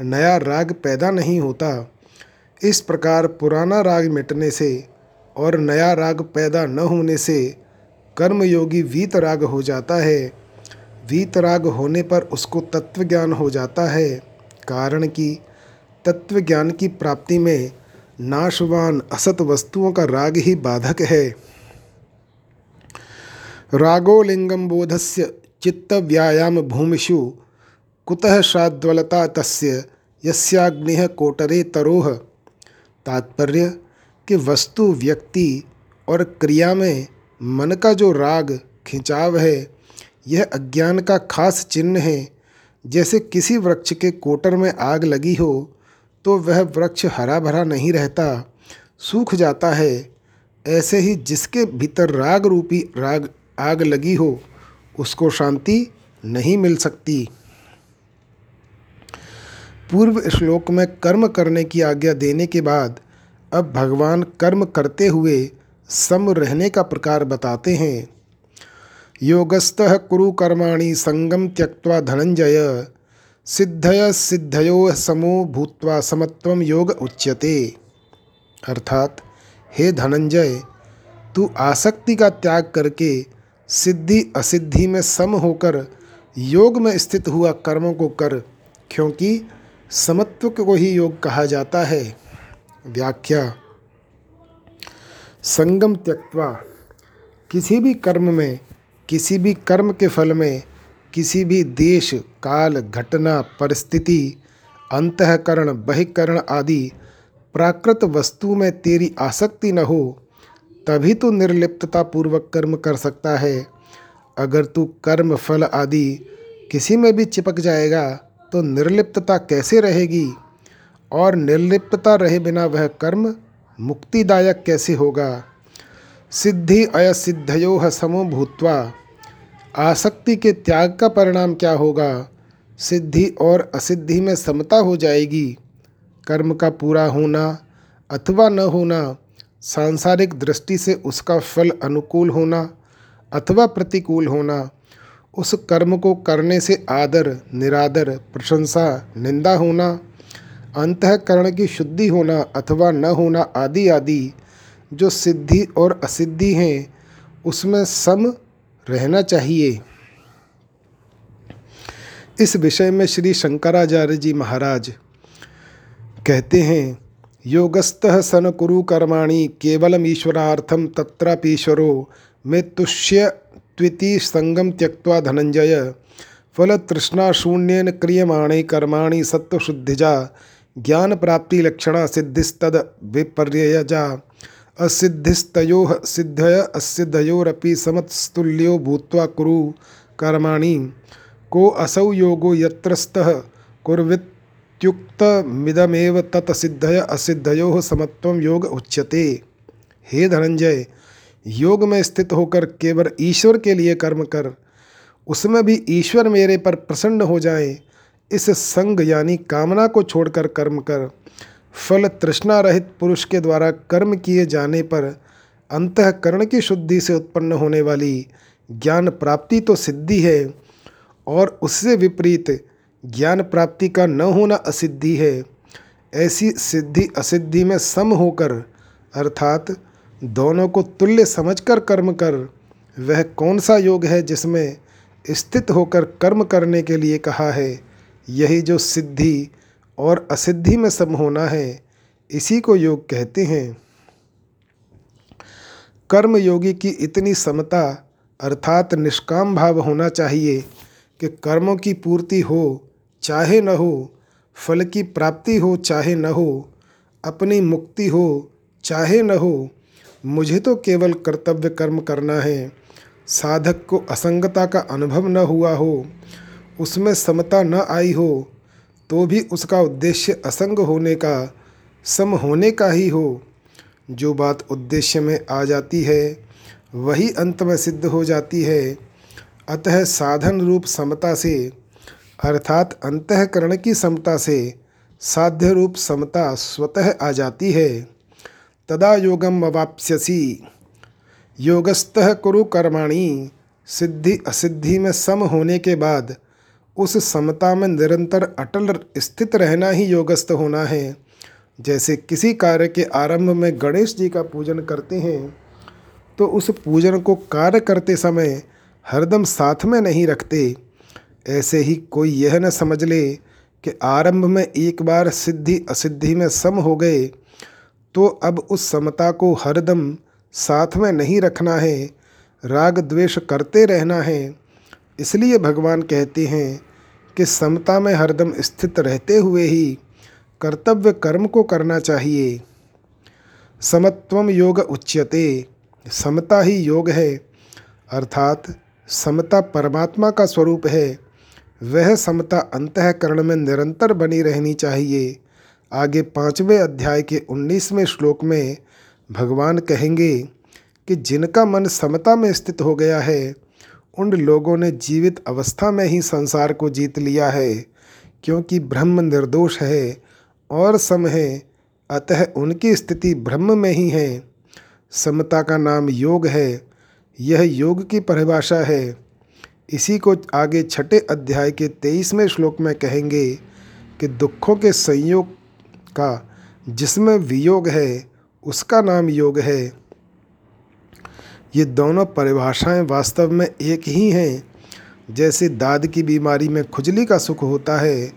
नया राग पैदा नहीं होता। इस प्रकार पुराना राग मिटने से और नया राग पैदा न होने से कर्मयोगी वीतराग हो जाता है। वीतराग होने पर उसको तत्वज्ञान हो जाता है। कारण कि तत्वज्ञान की प्राप्ति में नाशवान असत वस्तुओं का राग ही बाधक है। रागो लिंगम बोधस्य चित्त व्यायाम भूमिषु कुतः श्राद्वलता तस्य यस्याग्निः कोटरे तरोह। तात्पर्य कि वस्तु, व्यक्ति और क्रिया में मन का जो राग खिंचाव है यह अज्ञान का खास चिन्ह है। जैसे किसी वृक्ष के कोटर में आग लगी हो तो वह वृक्ष हरा भरा नहीं रहता, सूख जाता है। ऐसे ही जिसके भीतर राग रूपी राग आग लगी हो उसको शांति नहीं मिल सकती। पूर्व श्लोक में कर्म करने की आज्ञा देने के बाद अब भगवान कर्म करते हुए सम रहने का प्रकार बताते हैं। योगस्तः कुरु कर्माणि संगम त्यक्त्वा धनंजय सिद्धय सिद्धयो समो भूत्वा समत्वम योग उच्यते। अर्थात हे धनंजय, तू आसक्ति का त्याग करके सिद्धि असिद्धि में सम होकर योग में स्थित हुआ कर्मों को कर, क्योंकि समत्व को ही योग कहा जाता है। व्याख्या। संगम त्यक्त्वा, किसी भी कर्म में, किसी भी कर्म के फल में, किसी भी देश काल घटना परिस्थिति अंतःकरण बहिकरण आदि प्राकृत वस्तु में तेरी आसक्ति न हो, तभी तू निर्लिप्तता पूर्वक कर्म कर सकता है। अगर तू कर्म फल आदि किसी में भी चिपक जाएगा तो निर्लिप्तता कैसे रहेगी, और निर्लिप्तता रहे बिना वह कर्म मुक्तिदायक कैसे होगा। सिद्धि अयसिद्धयोः समो भूत्वा, आसक्ति के त्याग का परिणाम क्या होगा? सिद्धि और असिद्धि में समता हो जाएगी। कर्म का पूरा होना अथवा न होना, सांसारिक दृष्टि से उसका फल अनुकूल होना अथवा प्रतिकूल होना, उस कर्म को करने से आदर निरादर प्रशंसा निंदा होना, अंतःकरण की शुद्धि होना अथवा न होना आदि आदि, जो सिद्धि और असिद्धि हैं उसमें सम रहना चाहिए। इस विषय में श्री शंकराचार्य जी महाराज कहते हैं, योगस्तः सन कुरु कर्माणि केवलम ईश्वरार्थम तत्रापि ईश्वरो मेतुष्य त्विति संगम त्यक्त्वा धनंजय फलतृष्णाशून्येन क्रियमाणे कर्माणि सत्वशुद्धिजा ज्ञान प्राप्ति लक्षणा सिद्धिस्तद विपर्ययजा असिद्धिस्तयोः सिद्धय असिद्धयोरपि समत्स्तुल्यो भूत्वा कुरु कर्माणि को असौ योगो यत्रस्तः कुर्वित्युक्तमिदमेव तत् सिद्धय असिद्धयोः समत्वं योग उच्यते। हे धनंजय, योग में स्थित होकर केवल ईश्वर के लिए कर्म कर, उसमें भी ईश्वर मेरे पर प्रसन्न हो जाए, इस संग यानी कामना को छोड़कर कर्म कर। फल तृष्णा रहित पुरुष के द्वारा कर्म किए जाने पर अंतःकरण की शुद्धि से उत्पन्न होने वाली ज्ञान प्राप्ति तो सिद्धि है, और उससे विपरीत ज्ञान प्राप्ति का न होना असिद्धि है। ऐसी सिद्धि असिद्धि में सम होकर अर्थात दोनों को तुल्य समझकर कर्म कर, वह कौन सा योग है जिसमें स्थित होकर कर्म करने के लिए कहा है। यही जो सिद्धि और असिद्धि में सम होना है, इसी को योग कहते हैं। कर्म योगी की इतनी समता अर्थात निष्काम भाव होना चाहिए कि कर्मों की पूर्ति हो चाहे न हो, फल की प्राप्ति हो चाहे न हो, अपनी मुक्ति हो चाहे न हो, मुझे तो केवल कर्तव्य कर्म करना है। साधक को असंगता का अनुभव न हुआ हो, उसमें समता न आई हो, तो भी उसका उद्देश्य असंग होने का सम होने का ही हो। जो बात उद्देश्य में आ जाती है वही अंत में सिद्ध हो जाती है। अतः साधन रूप समता से अर्थात अंतःकरण की समता से साध्य रूप समता स्वतः आ जाती है। तदा योगम अवाप्स्यसि। योगस्तः कुरु कर्माणि, सिद्धि असिद्धि में सम होने के बाद उस समता में निरंतर अटल स्थित रहना ही योगस्थ होना है। जैसे किसी कार्य के आरंभ में गणेश जी का पूजन करते हैं तो उस पूजन को कार्य करते समय हरदम साथ में नहीं रखते। ऐसे ही कोई यह न समझ ले कि आरंभ में एक बार सिद्धि असिद्धि में सम हो गए तो अब उस समता को हरदम साथ में नहीं रखना है, राग द्वेष करते रहना है। इसलिए भगवान कहते हैं कि समता में हरदम स्थित रहते हुए ही कर्तव्य कर्म को करना चाहिए। समत्वम योग उच्यते, समता ही योग है। अर्थात समता परमात्मा का स्वरूप है, वह समता अंतःकरण में निरंतर बनी रहनी चाहिए। आगे पाँचवें अध्याय के उन्नीसवें श्लोक में भगवान कहेंगे, कि जिनका मन समता में स्थित हो गया है उन लोगों ने जीवित अवस्था में ही संसार को जीत लिया है, क्योंकि ब्रह्म निर्दोष है और सम है, अतः उनकी स्थिति ब्रह्म में ही है। समता का नाम योग है। यह योग की परिभाषा है। इसी को आगे छठे अध्याय के तेईसवें श्लोक में कहेंगे कि दुखों के संयोग का जिसमें वियोग है उसका नाम योग है। ये दोनों परिभाषाएं वास्तव में एक ही हैं। जैसे दाद की बीमारी में खुजली का सुख होता है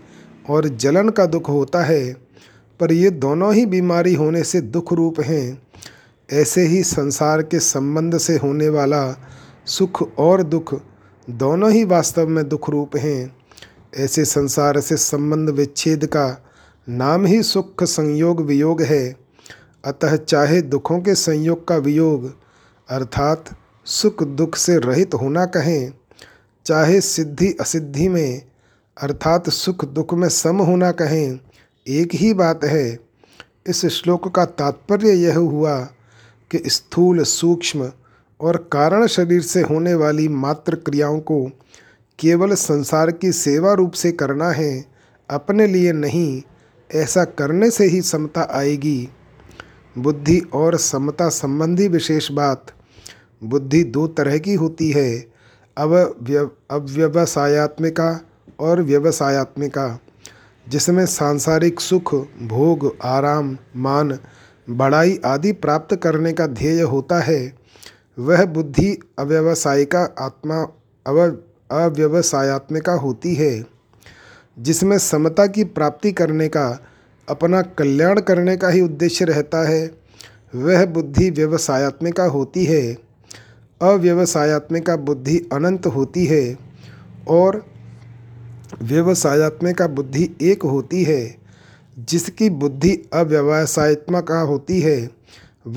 और जलन का दुख होता है, पर ये दोनों ही बीमारी होने से दुख रूप हैं। ऐसे ही संसार के संबंध से होने वाला सुख और दुख दोनों ही वास्तव में दुख रूप हैं। ऐसे संसार से संबंध विच्छेद का नाम ही सुख संयोग वियोग है। अतः चाहे दुखों के संयोग का वियोग अर्थात सुख दुख से रहित होना कहें, चाहे सिद्धि असिद्धि में अर्थात सुख दुख में सम होना कहें, एक ही बात है। इस श्लोक का तात्पर्य यह हुआ कि स्थूल सूक्ष्म और कारण शरीर से होने वाली मात्र क्रियाओं को केवल संसार की सेवा रूप से करना है, अपने लिए नहीं। ऐसा करने से ही समता आएगी। बुद्धि और समता संबंधी विशेष बात। बुद्धि दो तरह की होती है, अव अव्यवसायात्मिका और व्यवसायात्मिका, जिसमें सांसारिक सुख भोग आराम मान बढ़ाई आदि प्राप्त करने का ध्येय होता है। वह बुद्धि अव्यवसायिका आत्मा अव अव्यवसायात्मिका होती है, जिसमें समता की प्राप्ति करने का अपना कल्याण करने का ही उद्देश्य रहता है। वह बुद्धि व्यवसायात्मिका होती है। अव्यवसायात्मिका बुद्धि अनंत होती है और व्यवसायात्मिका बुद्धि एक होती है। जिसकी बुद्धि अव्यवसायात्मिका होती है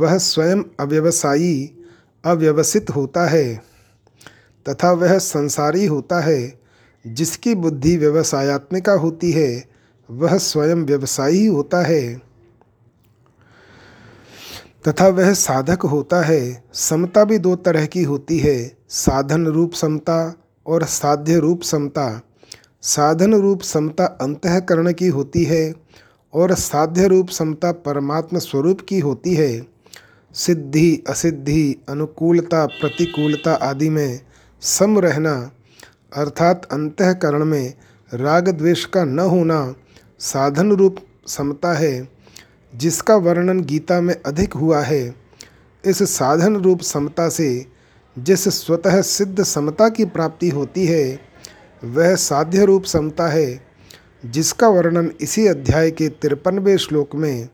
वह स्वयं अव्यवसायी अव्यवसित होता है तथा वह संसारी होता है। जिसकी बुद्धि व्यवसायात्मिका होती है वह स्वयं व्यवसायी होता है तथा वह साधक होता है। समता भी दो तरह की होती है, साधन रूप समता और साध्य रूप समता। साधन रूप समता अंतःकरण की होती है और साध्य रूप समता परमात्मा स्वरूप की होती है। सिद्धि असिद्धि अनुकूलता प्रतिकूलता आदि में सम रहना अर्थात अंतःकरण में राग द्वेष का न होना साधन रूप समता है, जिसका वर्णन गीता में अधिक हुआ है। इस साधन रूप समता से जिस स्वतः सिद्ध समता की प्राप्ति होती है वह साध्य रूप समता है, जिसका वर्णन इसी अध्याय के तिरपनवें श्लोक में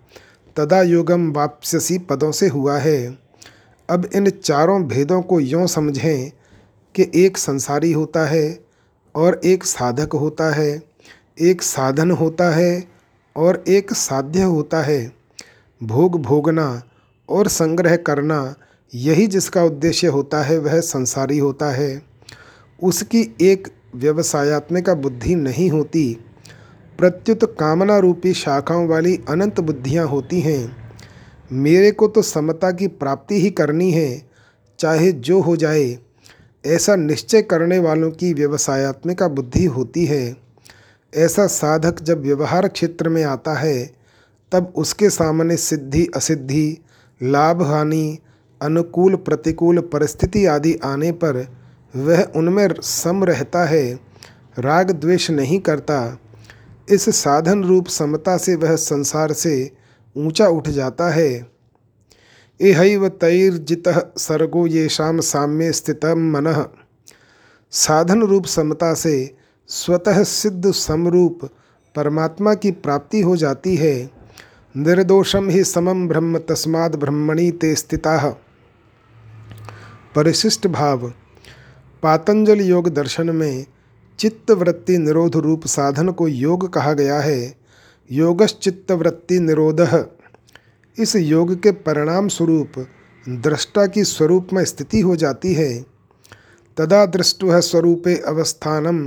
तदा योगम वाप्स्यसि पदों से हुआ है। अब इन चारों भेदों को यों समझें कि एक संसारी होता है और एक साधक होता है, एक साधन होता है और एक साध्य होता है। भोग भोगना और संग्रह करना यही जिसका उद्देश्य होता है वह संसारी होता है। उसकी एक व्यवसायात्मिका बुद्धि नहीं होती। प्रत्युत कामना रूपी शाखाओं वाली अनंत बुद्धियां होती हैं। मेरे को तो समता की प्राप्ति ही करनी है, चाहे जो हो जाए, ऐसा निश्चय करने वालों की व्यवसायात्मिका बुद्धि होती है। ऐसा साधक जब व्यवहार क्षेत्र में आता है तब उसके सामने सिद्धि असिद्धि लाभ हानि अनुकूल प्रतिकूल परिस्थिति आदि आने पर वह उनमें सम रहता है, राग द्वेष नहीं करता। इस साधन रूप समता से वह संसार से ऊंचा उठ जाता है। एहैव तैर्जितः सर्गो येषां साम्ये स्थितं मनः। साधन रूप समता से स्वतः सिद्ध समरूप परमात्मा की प्राप्ति हो जाती है। निर्दोषम ही समम ब्रह्म तस्माद् ब्रह्मणि ते स्थिताः। परिशिष्ट भाव। पातंजल योग दर्शन में चित्तवृत्ति निरोध रूप साधन को योग कहा गया है। योगश्चित्तवृत्ति निरोधः। इस योग के परिणाम स्वरूप दृष्टा की स्वरूप में स्थिति हो जाती है। तदा दृष्टुः स्वरूपे अवस्थानम।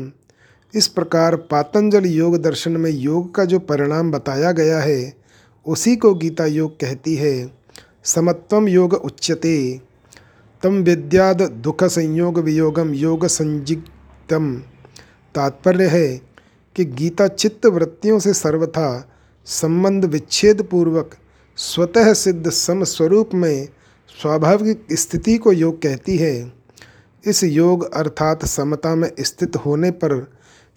इस प्रकार पातंजल योग दर्शन में योग का जो परिणाम बताया गया है उसी को गीता योग कहती है। समत्वम योग उच्यते। तम विद्याद दुख संयोग वियोगम योग संजितम। तात्पर्य है कि गीता चित्त वृत्तियों से सर्वथा संबंध विच्छेद पूर्वक स्वतः सिद्ध समस्वरूप में स्वाभाविक स्थिति को योग कहती है। इस योग अर्थात समता में स्थित होने पर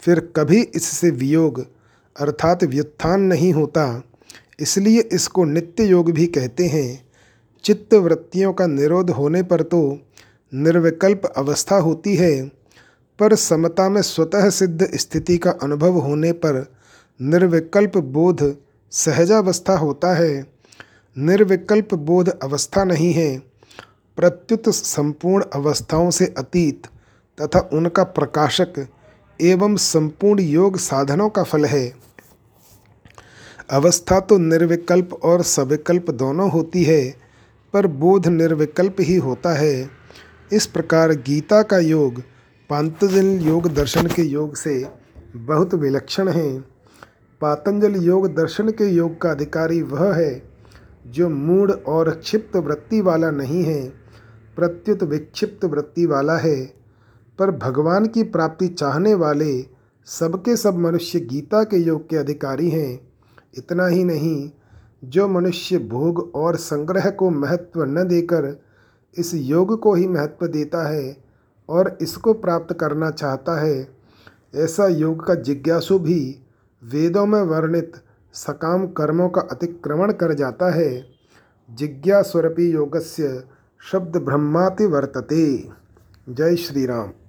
फिर कभी इससे वियोग अर्थात व्युत्थान नहीं होता, इसलिए इसको नित्य योग भी कहते हैं। चित्त वृत्तियों का निरोध होने पर तो निर्विकल्प अवस्था होती है, पर समता में स्वतः सिद्ध स्थिति का अनुभव होने पर निर्विकल्प बोध सहजावस्था होता है। निर्विकल्प बोध अवस्था नहीं है, प्रत्युत संपूर्ण अवस्थाओं से अतीत तथा उनका प्रकाशक एवं संपूर्ण योग साधनों का फल है। अवस्था तो निर्विकल्प और सविकल्प दोनों होती है, पर बोध निर्विकल्प ही होता है। इस प्रकार गीता का योग पातंजल योग दर्शन के योग से बहुत विलक्षण है। पातंजल योग दर्शन के योग का अधिकारी वह है जो मूढ़ और क्षिप्त वृत्ति वाला नहीं है, प्रत्युत विक्षिप्त वृत्ति वाला है। पर भगवान की प्राप्ति चाहने वाले सबके सब मनुष्य गीता के योग के अधिकारी हैं। इतना ही नहीं, जो मनुष्य भोग और संग्रह को महत्व न देकर इस योग को ही महत्व देता है और इसको प्राप्त करना चाहता है, ऐसा योग का जिज्ञासु भी वेदों में वर्णित सकाम कर्मों का अतिक्रमण कर जाता है। जिज्ञासुरपि योगस्य शब्द ब्रह्माति वर्तते। जय श्री राम।